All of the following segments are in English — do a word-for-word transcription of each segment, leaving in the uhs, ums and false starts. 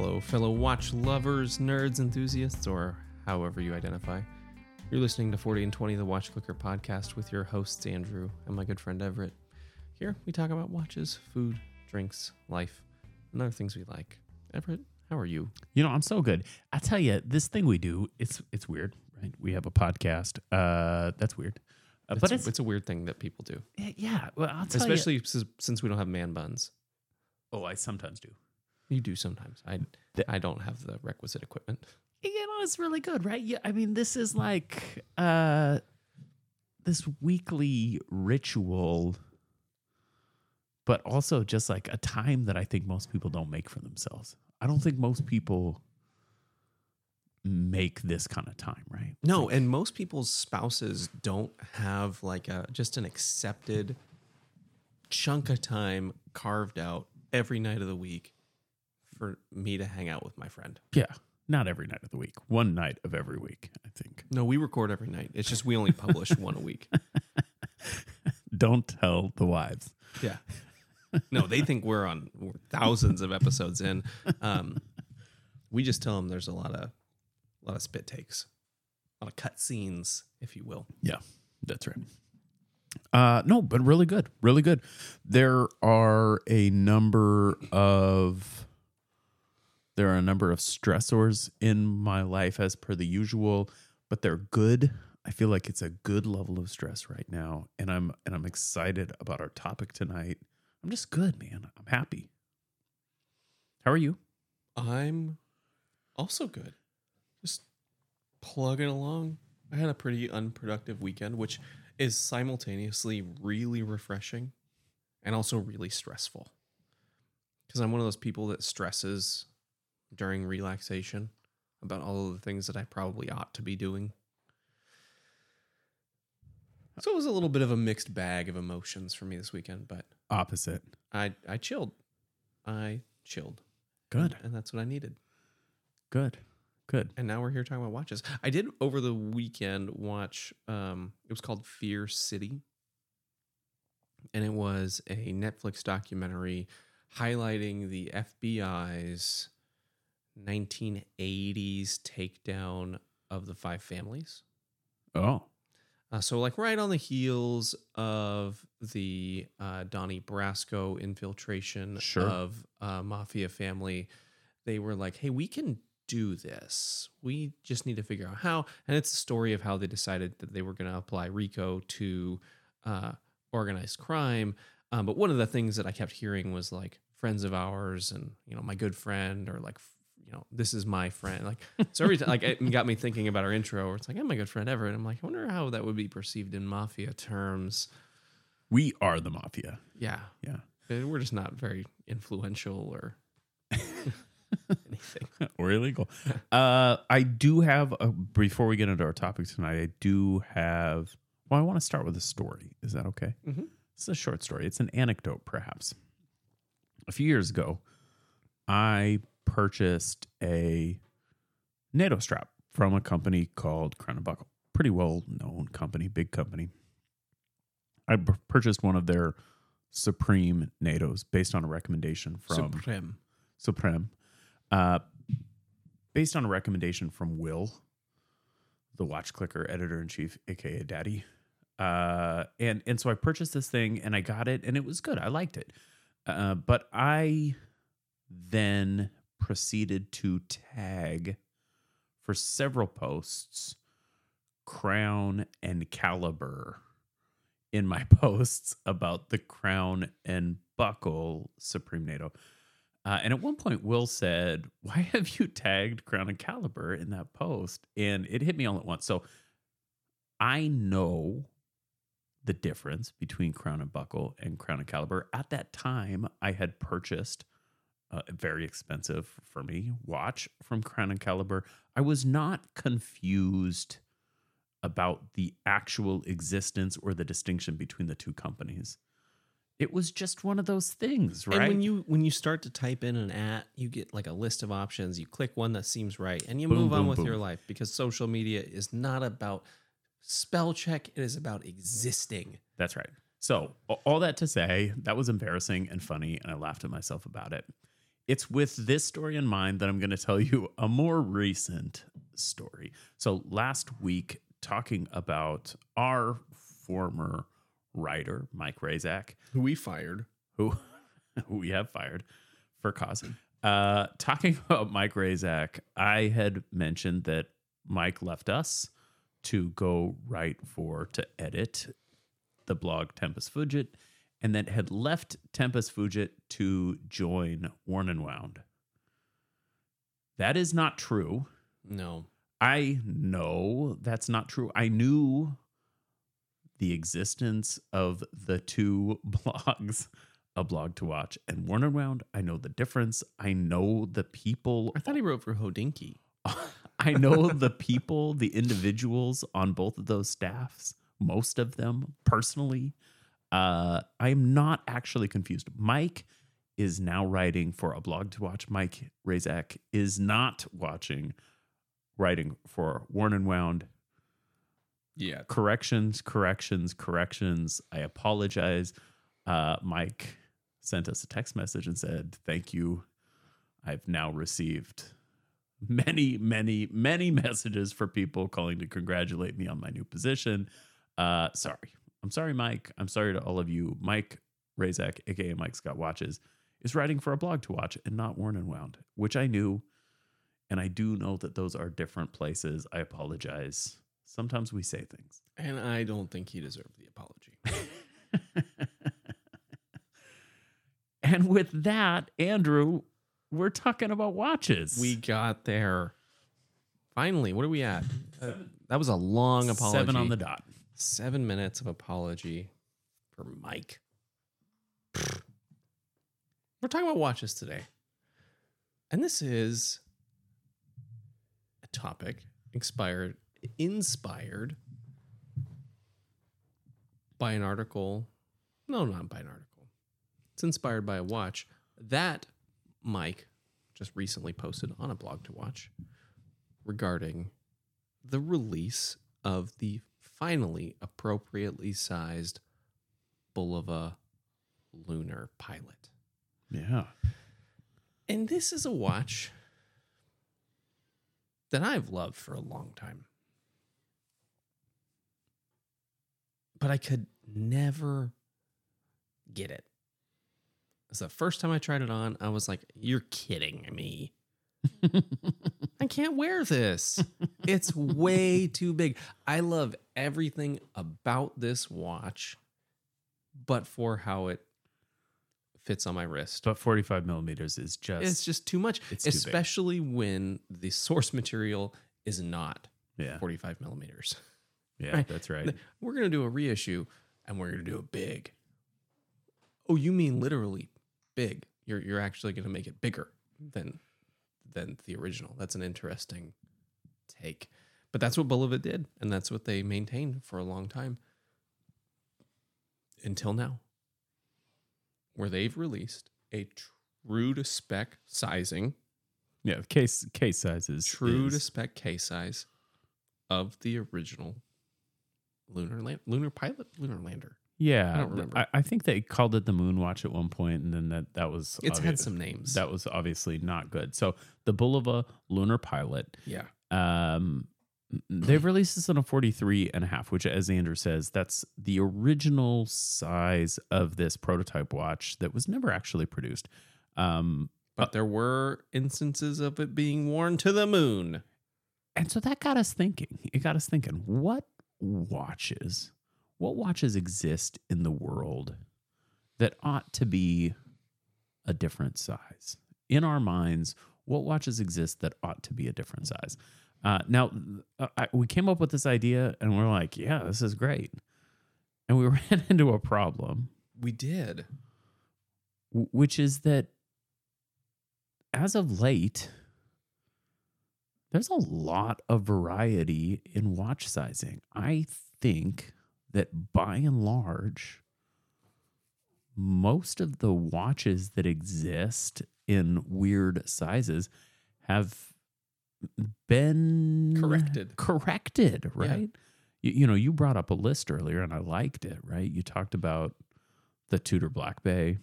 Hello, fellow watch lovers, nerds, enthusiasts, or however you identify. You're listening to Forty and Twenty, the Watch Clicker podcast with your hosts, Andrew and my good friend Everett. Here, we talk about watches, food, drinks, life, and other things we like. Everett, how are you? You know, I'm so good. I tell you, this thing we do, it's it's weird, right? We have a podcast. Uh, that's weird. Uh, it's, but it's, it's a weird thing that people do. Yeah, well, I'll tell Especially you. Especially since we don't have man buns. Oh, I sometimes do. You do sometimes. I I don't have the requisite equipment. You know, it's really good, right? Yeah, I mean, this is like uh, this weekly ritual, but also just like a time that I think most people don't make for themselves. I don't think most people make this kind of time, right? No, like, and most people's spouses don't have like a just an accepted chunk of time carved out every night of the week for me to hang out with my friend. Yeah. Not every night of the week. One night of every week, I think. No, we record every night. It's just we only publish one a week. Don't tell the wives. Yeah. No, they think we're on we're thousands of episodes in. Um, we just tell them there's a lot of a lot of spit takes. A lot of cut scenes, if you will. Yeah, that's right. Uh, no, but really good. Really good. There are a number of... There are a number of stressors in my life as per the usual, but they're good. I feel like it's a good level of stress right now, and I'm and I'm excited about our topic tonight. I'm just good, man. I'm happy. How are you? I'm also good. Just plugging along. I had a pretty unproductive weekend, which is simultaneously really refreshing and also really stressful. Because I'm one of those people that stresses during relaxation about all of the things that I probably ought to be doing. So it was a little bit of a mixed bag of emotions for me this weekend, but opposite. I, I chilled. I chilled. Good. And, and that's what I needed. Good. Good. And now we're here talking about watches. I did over the weekend watch, um, it was called Fear City. And it was a Netflix documentary highlighting the F B I's nineteen eighties takedown of the Five Families. Oh. Uh, so like right on the heels of the uh, Donnie Brasco infiltration sure. of a mafia family, they were like, hey, we can do this. We just need to figure out how. And it's the story of how they decided that they were going to apply RICO to uh, organized crime. Um, but one of the things that I kept hearing was like friends of ours and, you know, my good friend or like you know, this is my friend. Like, so every time, like, it got me thinking about our intro where it's like, I'm my good friend Everett. I'm like, I wonder how that would be perceived in mafia terms. We are the mafia. Yeah. Yeah. And we're just not very influential or anything. Or illegal. Uh, I do have, a, before we get into our topic tonight, I do have, well, I want to start with a story. Is that okay? Mm-hmm. It's a short story. It's an anecdote, perhaps. A few years ago, I purchased a NATO strap from a company called Crown and Buckle. Pretty well-known company, big company. I b- purchased one of their Supreme NATOs based on a recommendation from... Supreme. Supreme. Uh, based on a recommendation from Will, the Watch Clicker editor-in-chief, a k a. Daddy. Uh, and, and so I purchased this thing, and I got it, and it was good. I liked it. Uh, but I then... proceeded to tag for several posts Crown and Caliber in my posts about the Crown and Buckle Supreme NATO. Uh, and at one point, Will said, why have you tagged Crown and Caliber in that post? And it hit me all at once. So I know the difference between Crown and Buckle and Crown and Caliber. At that time, I had purchased Uh, very expensive for me watch from Crown and Caliber. I was not confused about the actual existence or the distinction between the two companies. It was just one of those things, right? And when you when you start to type in an at, you get like a list of options. You click one that seems right, and you boom, move boom, on with boom. your life because social media is not about spell check. It is about existing. That's right. So all that to say, that was embarrassing and funny, and I laughed at myself about it. it's with this story in mind that I'm going to tell you a more recent story. So last week, talking about our former writer, Mike Razek, who we fired, who, who we have fired for cause. Uh, talking about Mike Razek, I had mentioned that Mike left us to go write for, to edit the blog Tempus Fugit, and then had left Tempus Fugit to join Worn and Wound. That is not true. No. I know that's not true. I knew the existence of the two blogs, A Blog to Watch and Worn and Wound. I know the difference. I know the people. I thought he wrote for Hodinkee. I know the people, the individuals on both of those staffs, most of them personally. Uh, I'm not actually confused. Mike is now writing for A Blog to Watch. Mike Razek is not watching, writing for Worn and Wound. Yeah. Corrections, corrections, corrections. I apologize. Uh, Mike sent us a text message and said, thank you. I've now received many, many, many messages for people calling to congratulate me on my new position. Uh, sorry. I'm sorry, Mike. I'm sorry to all of you. Mike Razek, a k a. Mike Scott Watches, is writing for A Blog to Watch and not Worn and Wound, which I knew. And I do know that those are different places. I apologize. Sometimes we say things. And I don't think he deserved the apology. And with that, Andrew, we're talking about watches. We got there. Finally, what are we at? Uh, that was a long apology. Seven on the dot. Seven minutes of apology for Mike. We're talking about watches today. And this is a topic inspired, inspired by an article. No, not by an article. It's inspired by a watch that Mike just recently posted on A Blog to Watch regarding the release of the finally appropriately sized Bulova Lunar Pilot. Yeah. And this is a watch that I've loved for a long time. But I could never get it. It's the first time I tried it on, I was like, you're kidding me. I can't wear this. It's way too big. I love everything about this watch, but for how it fits on my wrist. But forty-five millimeters is just... It's just too much, it's especially too big when the source material is not yeah. forty-five millimeters. Yeah, right? That's right. We're going to do a reissue, and we're going to do it big. Oh, you mean literally big. You're you're actually going to make it bigger than... than the original. That's an interesting take. But that's what Bulova did, and that's what they maintained for a long time. Until now. Where they've released a true to spec sizing. Yeah, case case sizes. True to spec case size of the original Lunar Land, Lunar Pilot, Lunar Lander. Yeah, I don't remember. I, I think they called it the Moonwatch at one point, and then that, that was... It's obvi- had some names. That was obviously not good. So the Bulova Lunar Pilot. Yeah. Um, they've released this on a forty-three and a half, which, as Andrew says, that's the original size of this prototype watch that was never actually produced. Um, but uh, there were instances of it being worn to the moon. And so that got us thinking. It got us thinking, what watches... What watches exist in the world that ought to be a different size? In our minds, what watches exist that ought to be a different size? Uh, now, uh, I, we came up with this idea, and we're like, yeah, this is great. And we ran into a problem. We did. W- which is that as of late, there's a lot of variety in watch sizing. I think... that by and large, most of the watches that exist in weird sizes have been corrected, corrected, right? Yeah. You, you know, you brought up a list earlier and I liked it, right? You talked about the Tudor Black Bay.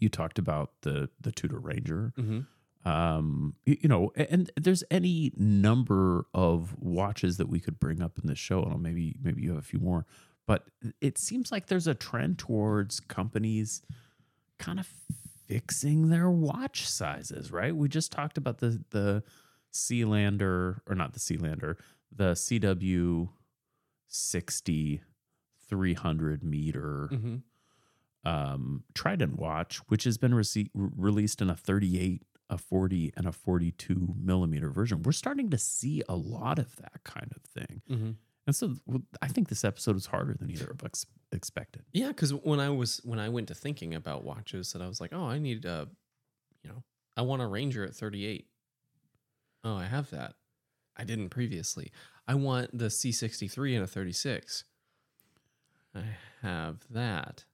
You talked about the the Tudor Ranger. Mm-hmm. Um, you, you know, and there's any number of watches that we could bring up in this show. I don't know, maybe maybe you have a few more, but it seems like there's a trend towards companies kind of fixing their watch sizes, right? We just talked about the the Sealander, or not the Sealander, the C W sixty three hundred meter mm-hmm. um, Trident watch, which has been rece- released in a thirty-eight, a forty, and a forty-two millimeter version. We're starting to see a lot of that kind of thing. Mm-hmm. And so well, I think this episode is harder than either of us expected. Yeah, because when I was when I went to thinking about watches, that I was like, oh, I need a, you know, I want a Ranger at thirty-eight. Oh, I have that. I didn't previously. I want the C sixty-three and a thirty-six. I have that.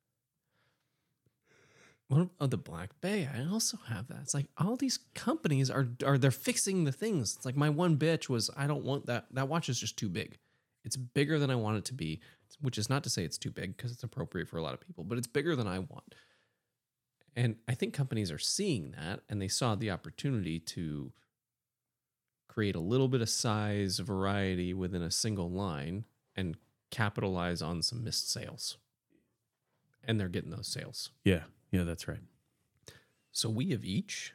What oh, the Black Bay? I also have that. It's like all these companies are are they're fixing the things. It's like my one bitch was I don't want that. That watch is just too big. It's bigger than I want it to be, which is not to say it's too big because it's appropriate for a lot of people, but it's bigger than I want. And I think companies are seeing that, and they saw the opportunity to create a little bit of size variety within a single line and capitalize on some missed sales. And they're getting those sales. Yeah, yeah, that's right. So we have each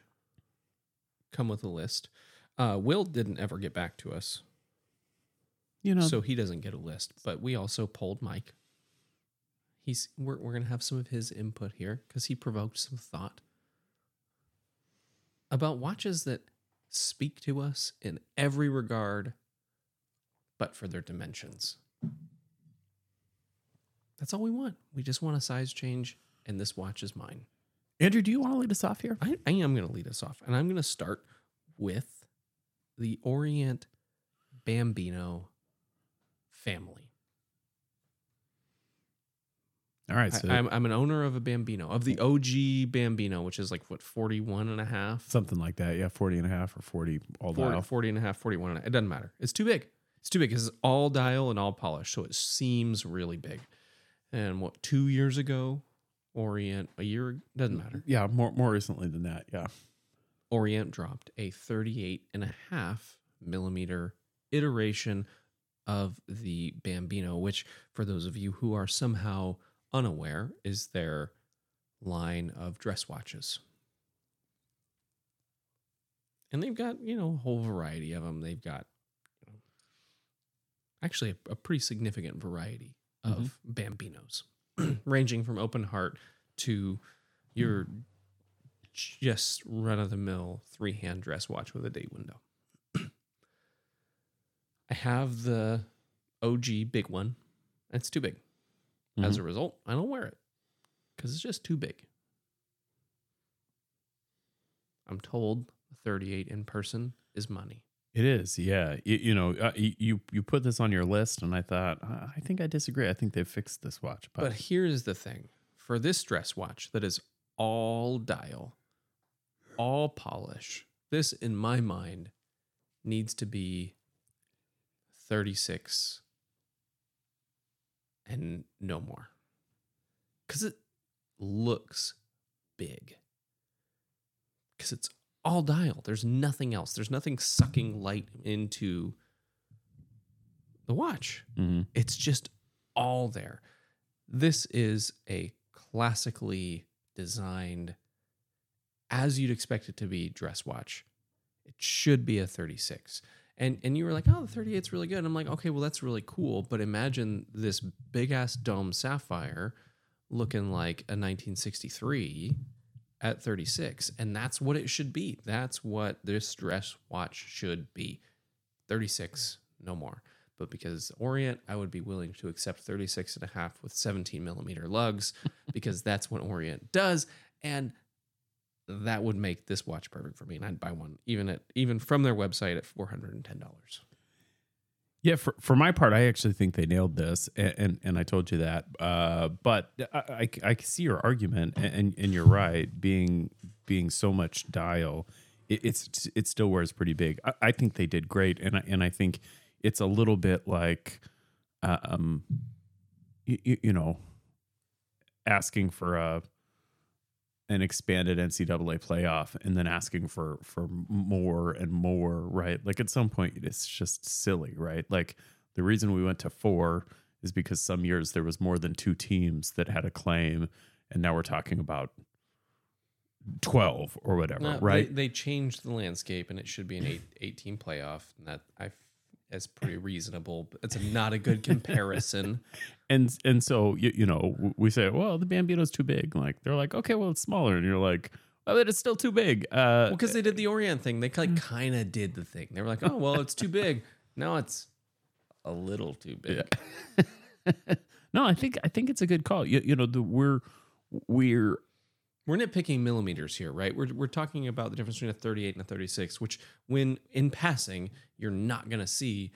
come with a list. Uh, Will didn't ever get back to us. You know, so he doesn't get a list, but we also polled Mike. He's we're we're gonna have some of his input here because he provoked some thought about watches that speak to us in every regard, but for their dimensions. That's all we want. We just want a size change, and this watch is mine. Andrew, do you want to lead us off here? I, I am going to lead us off, and I'm going to start with the Orient Bambino family. All right. So I, I'm, I'm an owner of a Bambino, of the O G Bambino, which is like, what, forty-one and a half? Something like that. Yeah, forty and a half or forty all forty, dial. forty and a half, forty-one and a half. It doesn't matter. It's too big. It's too big because it's all dial and all polished, so it seems really big. And what, two years ago? Orient, a year? Doesn't matter. Yeah, more more recently than that, yeah. Orient dropped a thirty-eight and a half millimeter iteration of the Bambino, which, for those of you who are somehow unaware, is their line of dress watches. And they've got, you know, a whole variety of them. They've got you know, actually a, a pretty significant variety of mm-hmm. Bambinos, ranging from open heart to your mm. just run-of-the-mill three-hand dress watch with a date window. I have the O G big one. It's too big. Mm-hmm. As a result, I don't wear it because it's just too big. I'm told thirty-eight in person is money. It is, yeah. You, you know, uh, you you put this on your list, and I thought, uh, I think I disagree. I think they've fixed this watch. But. but here's the thing. For this dress watch that is all dial, all polish, this, in my mind, needs to be thirty-six and no more, because it looks big, because it's all dial. There's nothing else. There's nothing sucking light into the watch. Mm-hmm. It's just all there. This is a classically designed, as you'd expect it to be, dress watch. It should be a thirty-six. And and you were like, oh, the thirty-eight's really good. And I'm like, okay, well, that's really cool. But imagine this big-ass dome sapphire looking like a nineteen sixty-three at thirty-six. And that's what it should be. That's what this dress watch should be. thirty-six, no more. But because Orient, I would be willing to accept thirty-six and a half with seventeen millimeter lugs because that's what Orient does. And that would make this watch perfect for me, and I'd buy one even at even from their website at four hundred and ten dollars. Yeah, for for my part, I actually think they nailed this, and and, and I told you that. Uh, but I, I, I see your argument, and and you're right. Being being so much dial, it, it's it still wears pretty big. I, I think they did great, and I, and I think it's a little bit like, um, you, you know, asking for a. an expanded N C double A playoff and then asking for for more and more, right? Like at some point, it's just silly, right? Like the reason we went to four is because some years there was more than two teams that had a claim, and now we're talking about twelve or whatever, no, right? They, they changed the landscape, and it should be an eight, eight-team playoff, and that I That's pretty reasonable, but it's not a good comparison. and and so, you, you know, we say, well, the Bambino's too big. Like, they're like, okay, well, it's smaller. And you're like, oh, but it's still too big. Uh, well, because they did the Orient thing. They like, kind of did the thing. They were like, oh, well, it's too big. Now it's a little too big. Yeah. No, I think I think it's a good call. You, you know, the, we're we're... We're nitpicking millimeters here, right? We're we're talking about the difference between a thirty-eight and a thirty-six, which when in passing, you're not going to see.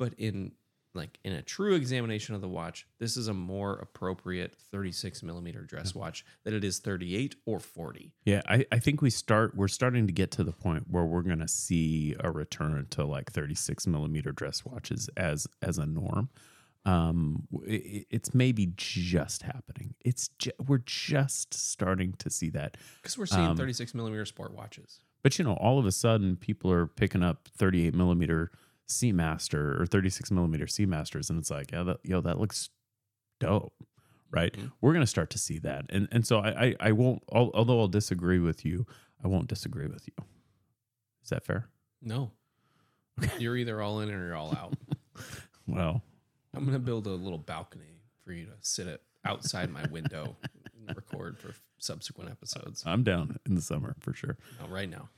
But in like in a true examination of the watch, this is a more appropriate thirty-six millimeter dress watch than it is thirty-eight or forty. Yeah, I, I think we start, we're starting to get to the point where we're going to see a return to like thirty-six millimeter dress watches as as a norm. Um, it, it's maybe just happening. It's ju- we're just starting to see that because we're seeing um, thirty-six millimeter sport watches. But you know, all of a sudden, people are picking up thirty-eight millimeter Seamaster or thirty-six millimeter Seamasters, and it's like, yeah, that, yo, that looks dope, right? Mm-hmm. We're gonna start to see that, and and so I I, I won't. Al- although I'll disagree with you, I won't disagree with you. Is that fair? No, you're either all in or you're all out. Well. I'm going to build a little balcony for you to sit at outside my window and record for subsequent episodes. I'm down in the summer for sure. No, right now.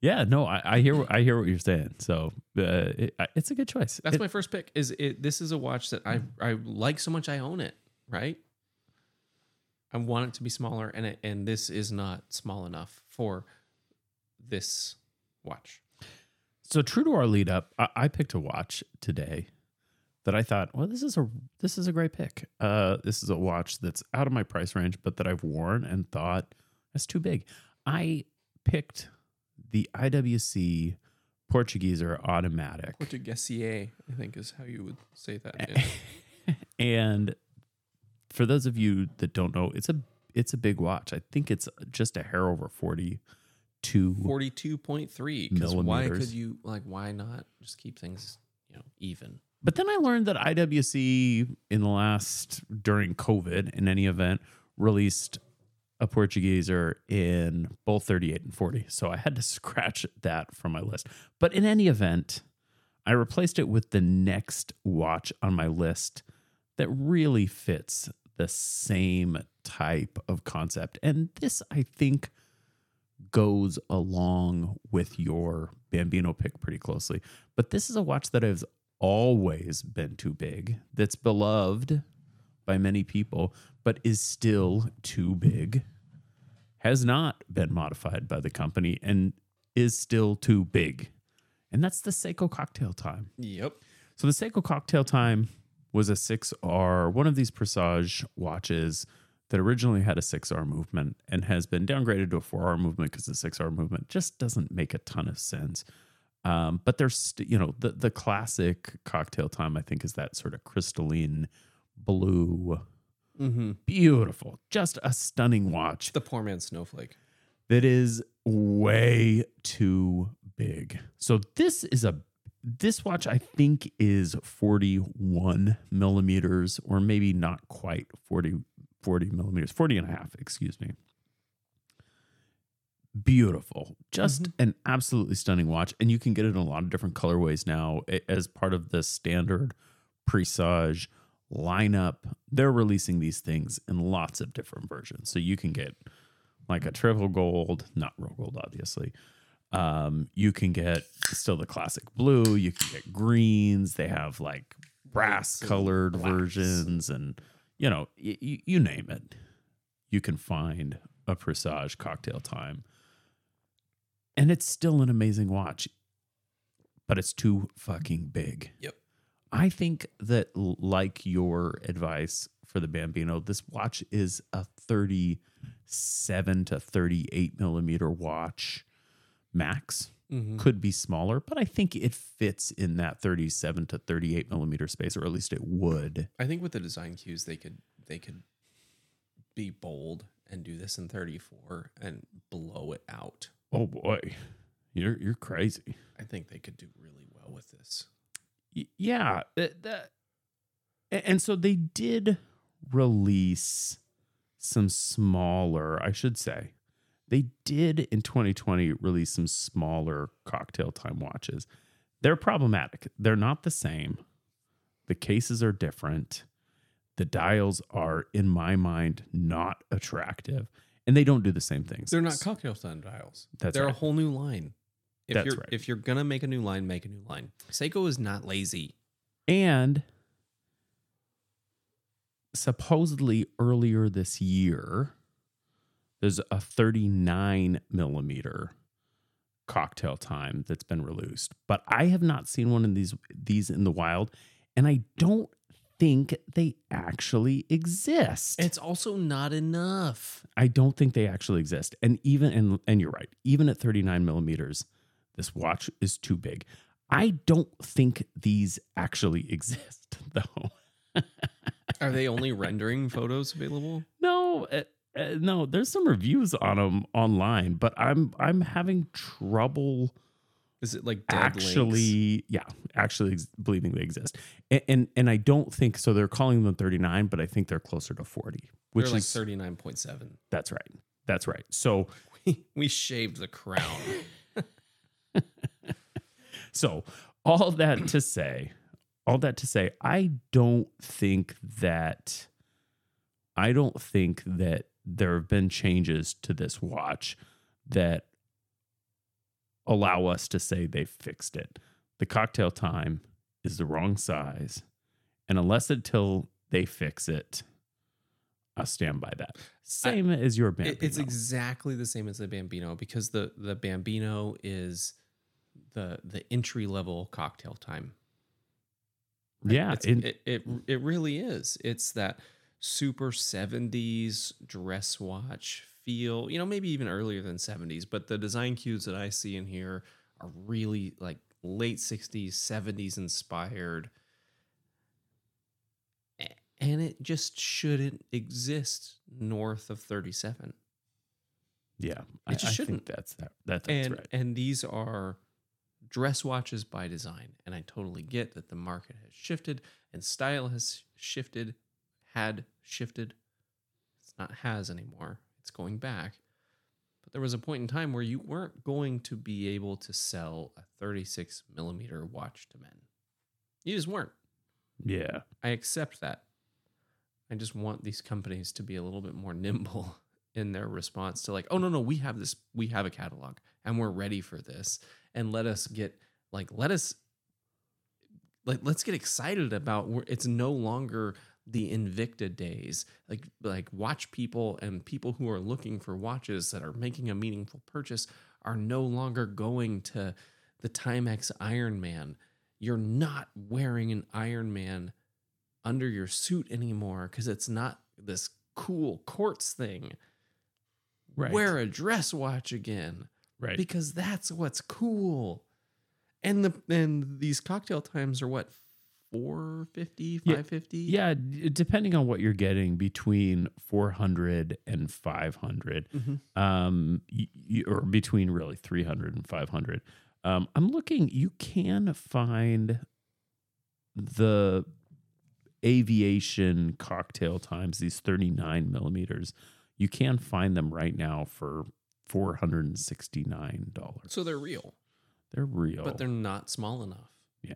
Yeah, no, I, I hear I hear what you're saying. So uh, it, it's a good choice. That's it, my first pick. Is it? This is a watch that I I like so much I own it, right? I want it to be smaller, and it, and this is not small enough for this watch. So true to our lead up, I, I picked a watch today that I thought, well, this is a this is a great pick. Uh, this is a watch that's out of my price range, but that I've worn and thought that's too big. I picked the I W C Portugieser Automatic. Portugieser, I think, is how you would say that. Yeah. And for those of you that don't know, it's a it's a big watch. I think it's just a hair over forty. forty-two point three because why could you like why not just keep things you know even? But then I learned that I W C in the last during COVID in any event released a Portugieser in both thirty-eight and forty, so I had to scratch that from my list. But in any event, I replaced it with the next watch on my list that really fits the same type of concept, and this I think goes along with your Bambino pick pretty closely. But this is a watch that has always been too big, that's beloved by many people, but is still too big, has not been modified by the company, and is still too big. And that's the Seiko Cocktail Time. Yep. So the Seiko Cocktail Time was a six R, one of these Presage watches that originally had a six R movement and has been downgraded to a four R movement because the six R movement just doesn't make a ton of sense. Um, but there's, st- you know, the, the classic Cocktail Time, I think, is that sort of crystalline blue. Mm-hmm. Beautiful. Just a stunning watch. The poor man's snowflake. That is way too big. So this is a, this watch, I think, is forty-one millimeters or maybe not quite forty forty millimeters, forty and a half, excuse me. Beautiful. Just mm-hmm. an absolutely stunning watch. And you can get it in a lot of different colorways now as part of the standard Presage lineup. They're releasing these things in lots of different versions. So you can get like a triple gold, not real gold, obviously. Um, you can get still the classic blue. You can get greens. They have like brass colored versions and... You know, y- y- you name it, you can find a Presage Cocktail Time. And it's still an amazing watch, but it's too fucking big. Yep. I think that, like your advice for the Bambino, this watch is a thirty-seven to thirty-eight millimeter watch max. Mm-hmm. Could be smaller, but I think it fits in that thirty-seven to thirty-eight millimeter space, or at least it would. I think with the design cues, they could they could be bold and do this in thirty-four and blow it out. Oh boy, you're you're crazy. I think they could do really well with this. Y- yeah, that, that, and so they did release some smaller, I should say, they did in twenty twenty release some smaller cocktail time watches. They're problematic. They're not the same. The cases are different. The dials are, in my mind, not attractive. And they don't do the same things. They're not cocktail time dials. That's They're right. a whole new line. If That's you're, right. If you're going to make a new line, make a new line. Seiko is not lazy. And supposedly earlier this year, there's a thirty-nine millimeter cocktail time that's been released. But I have not seen one of these, these in the wild. And I don't think they actually exist. It's also not enough. I don't think they actually exist. And even and, and you're right, even at thirty-nine millimeters, this watch is too big. I don't think these actually exist, though. Are they only rendering photos available? No, uh, uh, no. There's some reviews on them online, but I'm I'm having trouble. Is it like dead actually? Links? Yeah, actually believing they exist, and, and and I don't think so. They're calling them thirty-nine, but I think they're closer to forty, which they're like thirty-nine point seven. That's right. That's right. So we, we shaved the crown. So all that to say, all that to say, I don't think that, I don't think that there have been changes to this watch that allow us to say they fixed it. The cocktail time is the wrong size, and unless until they fix it, I stand by that. Same I, as your Bambino. It's exactly the same as the Bambino, because the the Bambino is the the entry level cocktail time. Right? Yeah, it's, it, it it it really is. It's that super seventies dress watch feel, you know, maybe even earlier than seventies, but the design cues that I see in here are really like late sixties, seventies inspired. And it just shouldn't exist north of thirty-seven. Yeah, it just I, I shouldn't. Think that's that. that that's and, right. And these are dress watches by design. And I totally get that the market has shifted and style has shifted, had shifted. It's not has anymore. It's going back, but there was a point in time where you weren't going to be able to sell a thirty-six millimeter watch to men. You just weren't. Yeah. I accept that. I just want these companies to be a little bit more nimble in their response to like, oh no, no, we have this, we have a catalog and we're ready for this. And let us get like, let us like, let's get excited about where it's no longer the Invicta days, like like watch people and people who are looking for watches that are making a meaningful purchase are no longer going to the Timex Ironman. You're not wearing an Ironman under your suit anymore because it's not this cool quartz thing. Right. Wear a dress watch again, right? Because that's what's cool. And the and these cocktail times are what, four fifty, five fifty? Yeah, yeah, depending on what you're getting, between four hundred and five hundred, mm-hmm. um, you, or between really three hundred and five hundred. Um, I'm looking, you can find the aviation cocktail times, these thirty-nine millimeters. You can find them right now for four hundred sixty-nine dollars. So they're real. They're real. But they're not small enough. Yeah.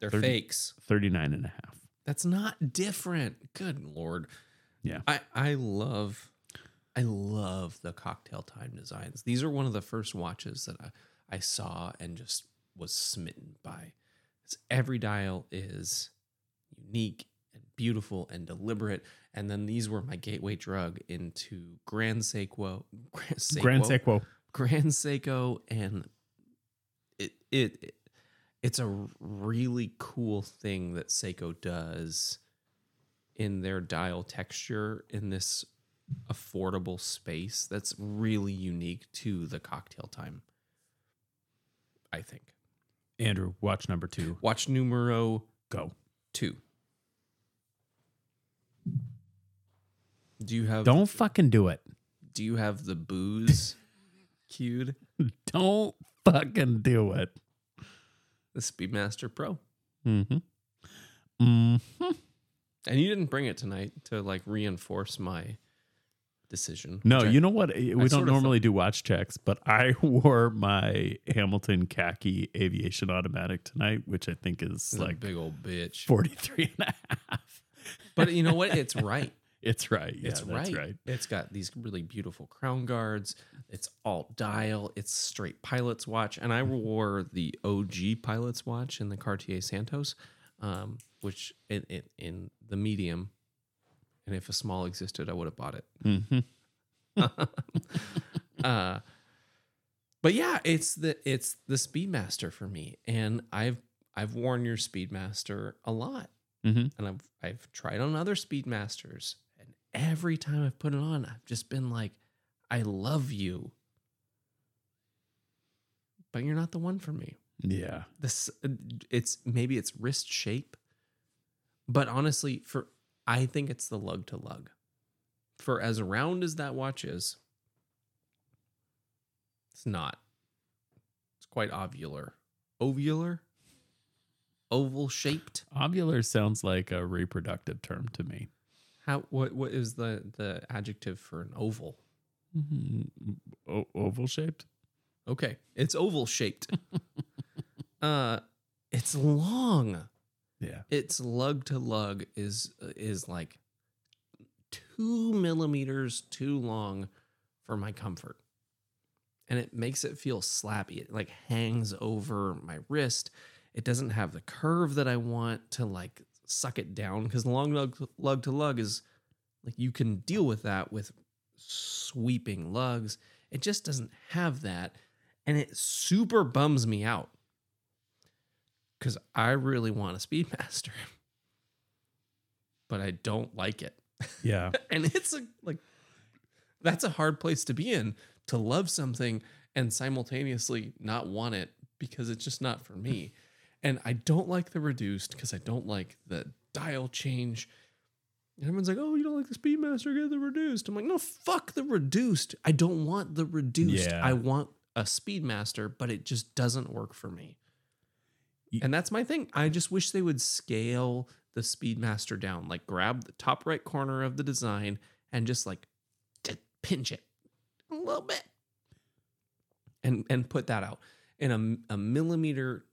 They're thirty, fakes. thirty-nine and a half. That's not different. Good Lord. Yeah. I, I love, I love the cocktail time designs. These are one of the first watches that I, I saw and just was smitten by. It's, every dial is unique and beautiful and deliberate. And then these were my gateway drug into Grand Seiko. Grand Seiko. Grand Seiko. Grand Seiko. And it, it, it It's a really cool thing that Seiko does in their dial texture in this affordable space that's really unique to the cocktail time, I think. Andrew, watch number two. Watch numero go two. Do you have? Don't fucking do it. Do you have the booze cued? Don't fucking do it. The Speedmaster Pro. Mm-hmm. Mm-hmm. And you didn't bring it tonight to like reinforce my decision. No, you I, know what? We I don't normally do watch checks, but I wore my Hamilton khaki aviation automatic tonight, which I think is it's like a big old bitch. forty-three and a half. But you know what? It's right. It's right. Yeah, it's that's right. right. It's got these really beautiful crown guards. It's alt dial. It's straight pilot's watch. And I wore the O G pilot's watch in the Cartier Santos, um, which in, in, in the medium. And if a small existed, I would have bought it. Mm-hmm. uh, but yeah, it's the it's the Speedmaster for me. And I've I've worn your Speedmaster a lot. Mm-hmm. And I've I've tried on other Speedmasters. Every time I've put it on, I've just been like, I love you. But you're not the one for me. Yeah. This it's maybe it's wrist shape. But honestly, for I think it's the lug to lug. For as round as that watch is, it's not. It's quite ovular. Ovular? Oval shaped? Ovular sounds like a reproductive term to me. How what what is the, the adjective for an oval? Mm-hmm. O- oval shaped? Okay, it's oval shaped. uh, it's long. Yeah, it's lug to lug is is like two millimeters too long for my comfort, and it makes it feel slappy. It like hangs over my wrist. It doesn't have the curve that I want to like. Suck it down because long lug, lug to lug is like you can deal with that with sweeping lugs. It just doesn't have that, and it super bums me out because I really want a Speedmaster, but I don't like it. Yeah, and it's a, like that's a hard place to be in to love something and simultaneously not want it because it's just not for me. And I don't like the reduced because I don't like the dial change. And everyone's like, oh, you don't like the Speedmaster, get the reduced. I'm like, no, fuck the reduced. I don't want the reduced. Yeah. I want a Speedmaster, but it just doesn't work for me. You, and that's my thing. I just wish they would scale the Speedmaster down. Like grab the top right corner of the design and just like pinch it a little bit. And and put that out. In a, a millimeter...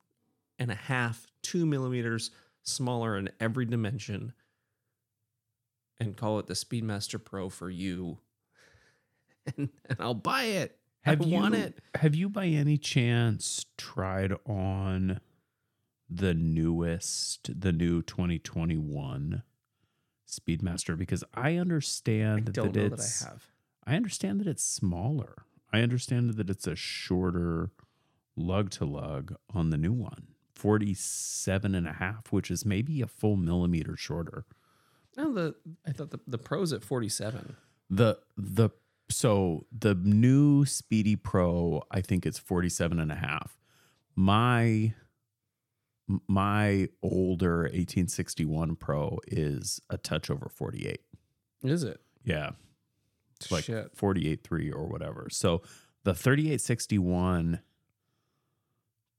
and a half, two millimeters smaller in every dimension, and call it the Speedmaster Pro for you, and, and I'll buy it. Have I you, want it. Have you by any chance tried on the newest, the new twenty twenty-one Speedmaster? Because I understand I don't that know it's, that I have. I understand that it's smaller. I understand that it's a shorter lug to lug on the new one. forty-seven and a half, which is maybe a full millimeter shorter. No, the I thought the, the Pro's at forty-seven. The the so the new Speedy Pro, I think it's forty-seven and a half. My my older eighteen sixty-one Pro is a touch over forty-eight. Is it? Yeah. It's like Shit. forty-eight point three or whatever. So the thirty-eight sixty-one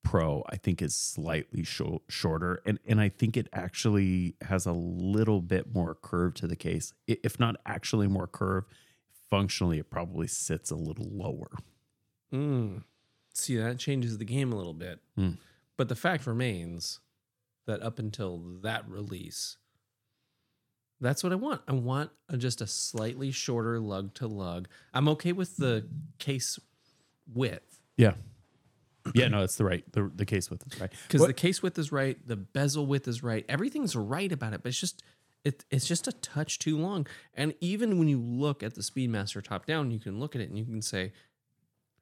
Pro, I think, is slightly sh- shorter, and and I think it actually has a little bit more curve to the case, if not actually more curve. Functionally, it probably sits a little lower. Mm. See, that changes the game a little bit, mm. But the fact remains that up until that release, that's what I want. I want a, just a slightly shorter lug to lug. I'm okay with the case width. Yeah. Yeah, no, it's the right. The, the case width is right. Because the case width is right. The bezel width is right. Everything's right about it, but it's just it, it's just a touch too long. And even when you look at the Speedmaster top down, you can look at it and you can say,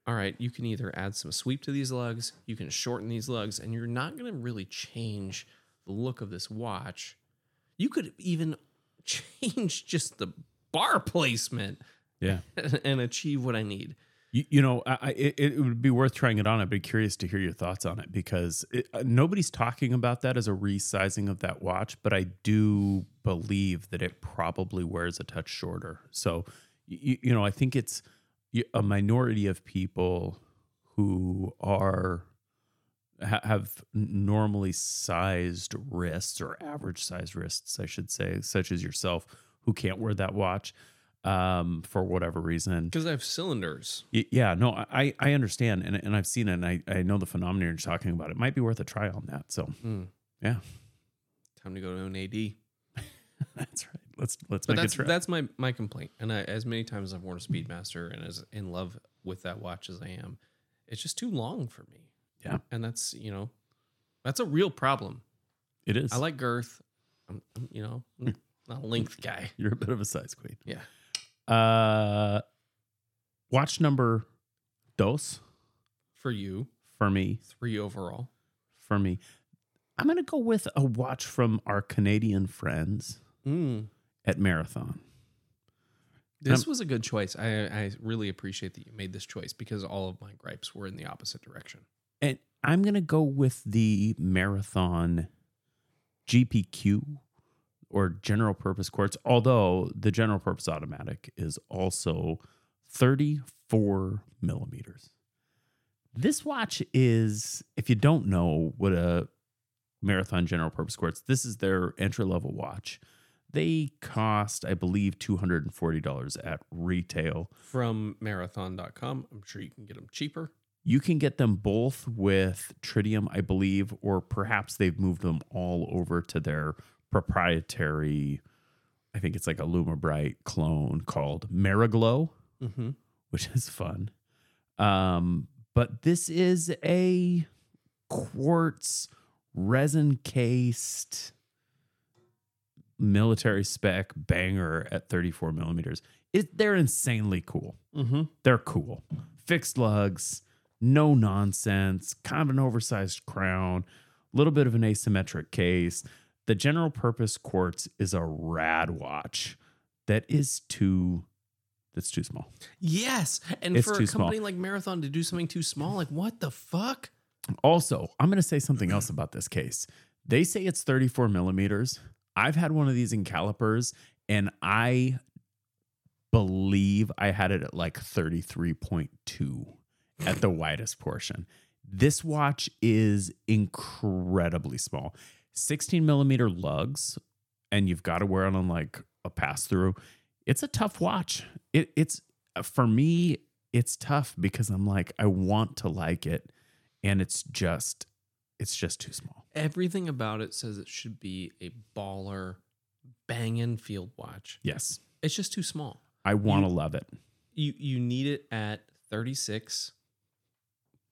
all right, you can either add some sweep to these lugs, you can shorten these lugs, and you're not going to really change the look of this watch. You could even change just the bar placement yeah, and, and achieve what I need. You, you know, I, it, it would be worth trying it on. I'd be curious to hear your thoughts on it, because it, uh, nobody's talking about that as a resizing of that watch, but I do believe that it probably wears a touch shorter. So, you, you know, I think it's a minority of people who are ha- have normally sized wrists, or average sized wrists, I should say, such as yourself, who can't wear that watch. Um, for whatever reason, because I have cylinders. Y- yeah, no, I, I understand, and and I've seen it, and I, I know the phenomenon you're talking about. It might be worth a try on that. So, mm. yeah, time to go to an A D. That's right. Let's let's but make that's, a try. That's my my complaint. And I, as many times as I've worn a Speedmaster and as in love with that watch as I am, it's just too long for me. Yeah, and that's you know, that's a real problem. It is. I like girth. I'm, I'm you know I'm not a length guy. You're a bit of a size queen. Yeah. Uh, watch number dos for you, for me, three overall for me. I'm going to go with a watch from our Canadian friends mm. at Marathon. This um, was a good choice. I, I really appreciate that you made this choice, because all of my gripes were in the opposite direction. And I'm going to go with the Marathon G P Q, or general purpose quartz, although the general purpose automatic is also thirty-four millimeters. This watch is, if you don't know what a Marathon general purpose quartz, this is their entry-level watch. They cost, I believe, two hundred forty dollars at retail. From marathon dot com, I'm sure you can get them cheaper. You can get them both with tritium, I believe, or perhaps they've moved them all over to their proprietary, I think it's like a Lumabrite clone called Mariglow, mm-hmm. which is fun. Um, but this is a quartz resin cased military spec banger at thirty-four millimeters. It, they're insanely cool. Mm-hmm. They're cool. Fixed lugs, no nonsense, kind of an oversized crown, a little bit of an asymmetric case. The general purpose quartz is a rad watch that is too, that's too small. Yes. And it's for a company small. like Marathon to do something too small, like what the fuck? Also, I'm going to say something else about this case. They say it's thirty-four millimeters. I've had one of these in calipers, and I believe I had it at like thirty-three point two at the widest portion. This watch is incredibly small. sixteen millimeter lugs, and you've got to wear it on like a pass through. It's a tough watch. It, it's for me, it's tough because I'm like, I want to like it, and it's just, it's just too small. Everything about it says it should be a baller, banging field watch. Yes, it's just too small. I want to love it. You you need it at thirty-six,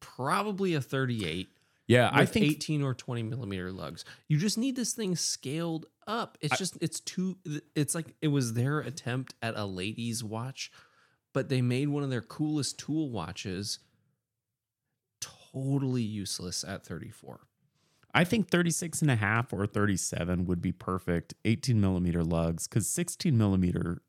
probably a thirty-eight. Yeah, I think eighteen or twenty millimeter lugs. You just need this thing scaled up. It's I, just, it's too, it's like it was their attempt at a ladies' watch, but they made one of their coolest tool watches totally useless at thirty-four. I think thirty-six and a half or thirty-seven would be perfect. eighteen millimeter lugs, because sixteen millimeter,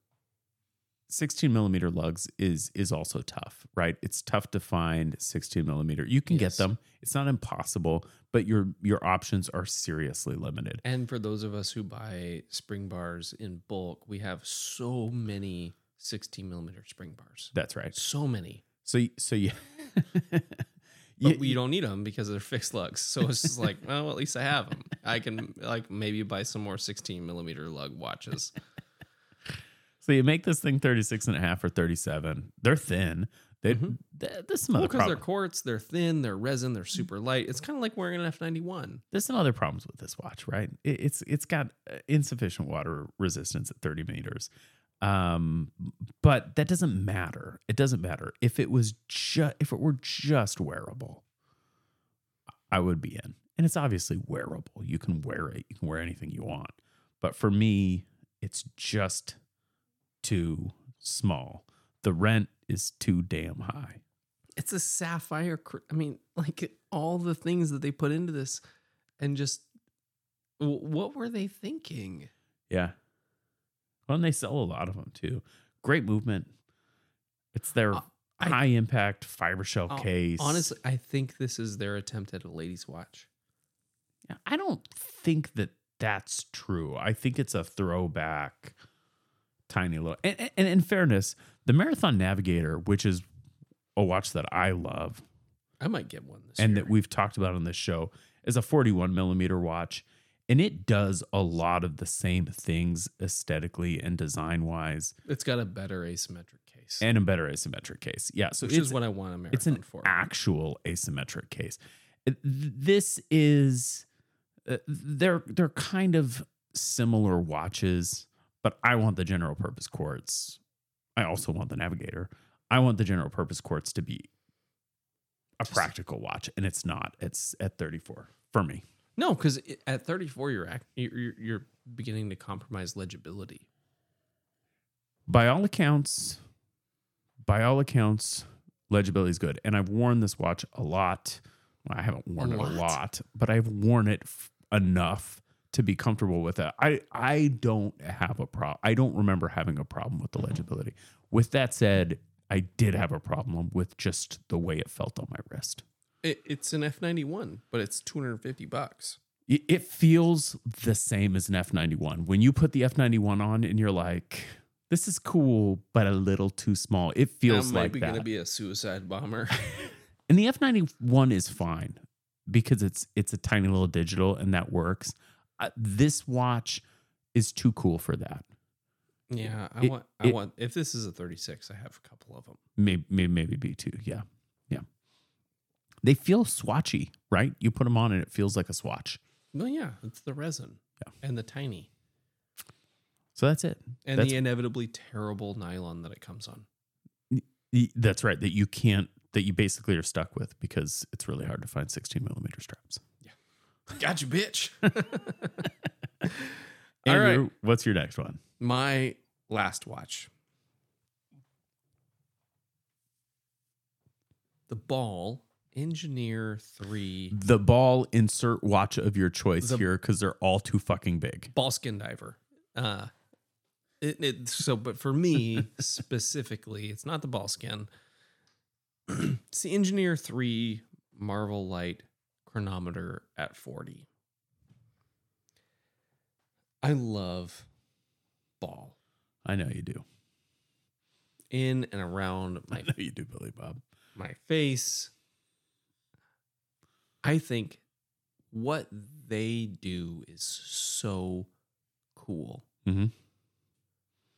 sixteen millimeter lugs is is also tough, right? It's tough to find sixteen millimeter. You can yes. get them. It's not impossible, but your your options are seriously limited. And for those of us who buy spring bars in bulk, we have so many sixteen millimeter spring bars. That's right. So many. So so you But you, we don't need them because they're fixed lugs. So it's just like, well, at least I have them. I can like maybe buy some more sixteen millimeter lug watches. So you make this thing thirty-six and a half or thirty-seven. They're thin. They, mm-hmm. th- this is another well, problem. Because they're quartz, they're thin, they're resin, they're super light. It's kind of like wearing an F ninety-one. There's some other problems with this watch, right? It, it's It's got insufficient water resistance at thirty meters. Um, but that doesn't matter. It doesn't matter. If it was ju- if it were just wearable, I would be in. And it's obviously wearable. You can wear it. You can wear anything you want. But for me, it's just too small. The rent is too damn high. It's a sapphire. Cr- I mean, like all the things that they put into this, and just w- what were they thinking? Yeah. Well, and they sell a lot of them too. Great movement. It's their. Uh, high I, impact fiber shell I'll, case. Honestly, I think this is their attempt at a ladies' watch. I don't think that that's true. I think it's a throwback, tiny little. And, and in fairness, the Marathon Navigator, which is a watch that I love, I might get one this and year. That we've talked about on this show, is a forty-one millimeter watch, and it does a lot of the same things aesthetically and design wise. It's got a better asymmetric case and a better asymmetric case. Yeah, so which is what I want a Marathon it's an for. Actual asymmetric case. This is. Uh, they're they're kind of similar watches, but I want the general purpose quartz. I also want the Navigator. I want the general purpose quartz to be a practical watch, and it's not. It's at thirty-four for me. No, because at thirty-four you're, act, you're you're beginning to compromise legibility. By all accounts, by all accounts, legibility is good, and I've worn this watch a lot. Well, I haven't worn a it lot. a lot, but I've worn it f- enough to be comfortable with it. I, I don't have a problem. I don't remember having a problem with the legibility. With that said, I did have a problem with just the way it felt on my wrist. It, it's an F ninety-one, but it's two hundred fifty bucks. It, it feels the same as an F ninety-one. When you put the F ninety-one on and you're like, this is cool, but a little too small. It feels like that. That might be going to be a suicide bomber. And the F ninety-one is fine because it's it's a tiny little digital and that works. Uh, this watch is too cool for that. Yeah, I it, want. I it, want. If this is a thirty-six, I have a couple of them. Maybe maybe B two. Yeah, yeah. They feel swatchy, right? You put them on and it feels like a swatch. Well, yeah, it's the resin yeah. and the tiny. So that's it. And that's the inevitably terrible nylon that it comes on. That's right. That you can't. That you basically are stuck with because it's really hard to find sixteen millimeter straps. Yeah. Got you, bitch. Andrew, all right. What's your next one? My last watch. The Ball Engineer three. The Ball insert watch of your choice the here because they're all too fucking big. Ball Skin Diver. Uh, it, it, so, but for me specifically, it's not the Ball Skin. It's the Engineer three Marvel Light Chronometer at forty. I love Ball. I know you do. In and around my I know you do, Billy Bob. My face. I think what they do is so cool. Mm-hmm.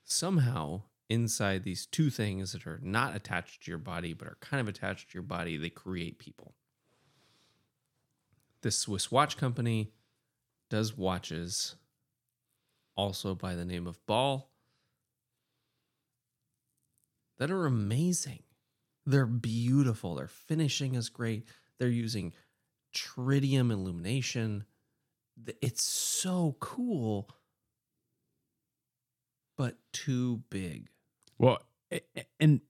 Somehow inside these two things that are not attached to your body, but are kind of attached to your body, they create people. This Swiss watch company does watches, also by the name of Ball, that are amazing. They're beautiful. Their finishing is great. They're using tritium illumination. It's so cool, but too big. Well, and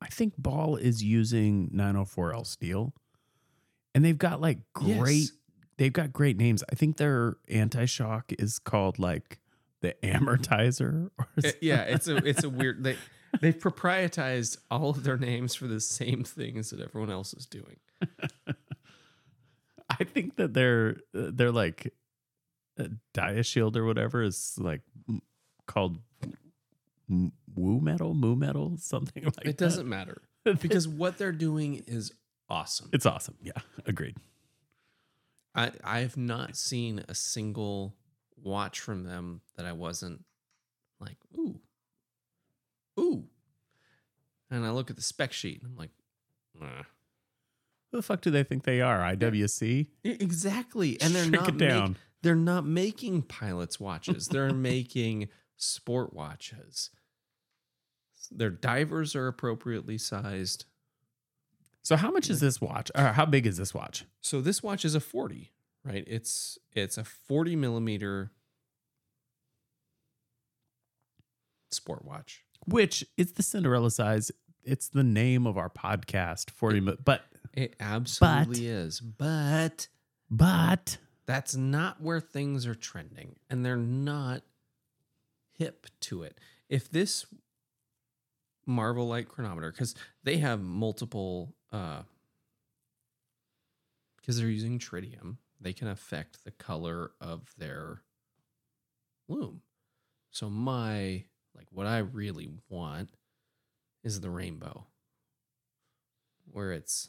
I think Ball is using nine oh four L steel, and they've got like great, yes. they've got great names. I think their anti-shock is called like the amortizer. Or it, yeah, it's a it's a weird. They they've proprietized all of their names for the same things that everyone else is doing. I think that they're they're like uh, Diashield or whatever is like called woo metal, moo metal, something like that. It doesn't that. matter because what they're doing is awesome. It's awesome. Yeah, agreed. I I have not seen a single watch from them that I wasn't like, ooh, ooh. And I look at the spec sheet and I'm like, nah. Who the fuck do they think they are? I W C? Exactly. And they're Shrink not it down. Make, they're not making pilots watches. They're making sport watches. Their divers are appropriately sized. So how much is this watch? Or how big is this watch? So this watch is a forty, right? It's it's a forty millimeter sport watch, which it's the Cinderella size. It's the name of our podcast, forty. It, but it absolutely but, is. But but that's not where things are trending, and they're not hip to it. If this Marvel Light Chronometer, because they have multiple, uh, because they're using tritium, they can affect the color of their loom. So my, like what I really want is the rainbow, where it's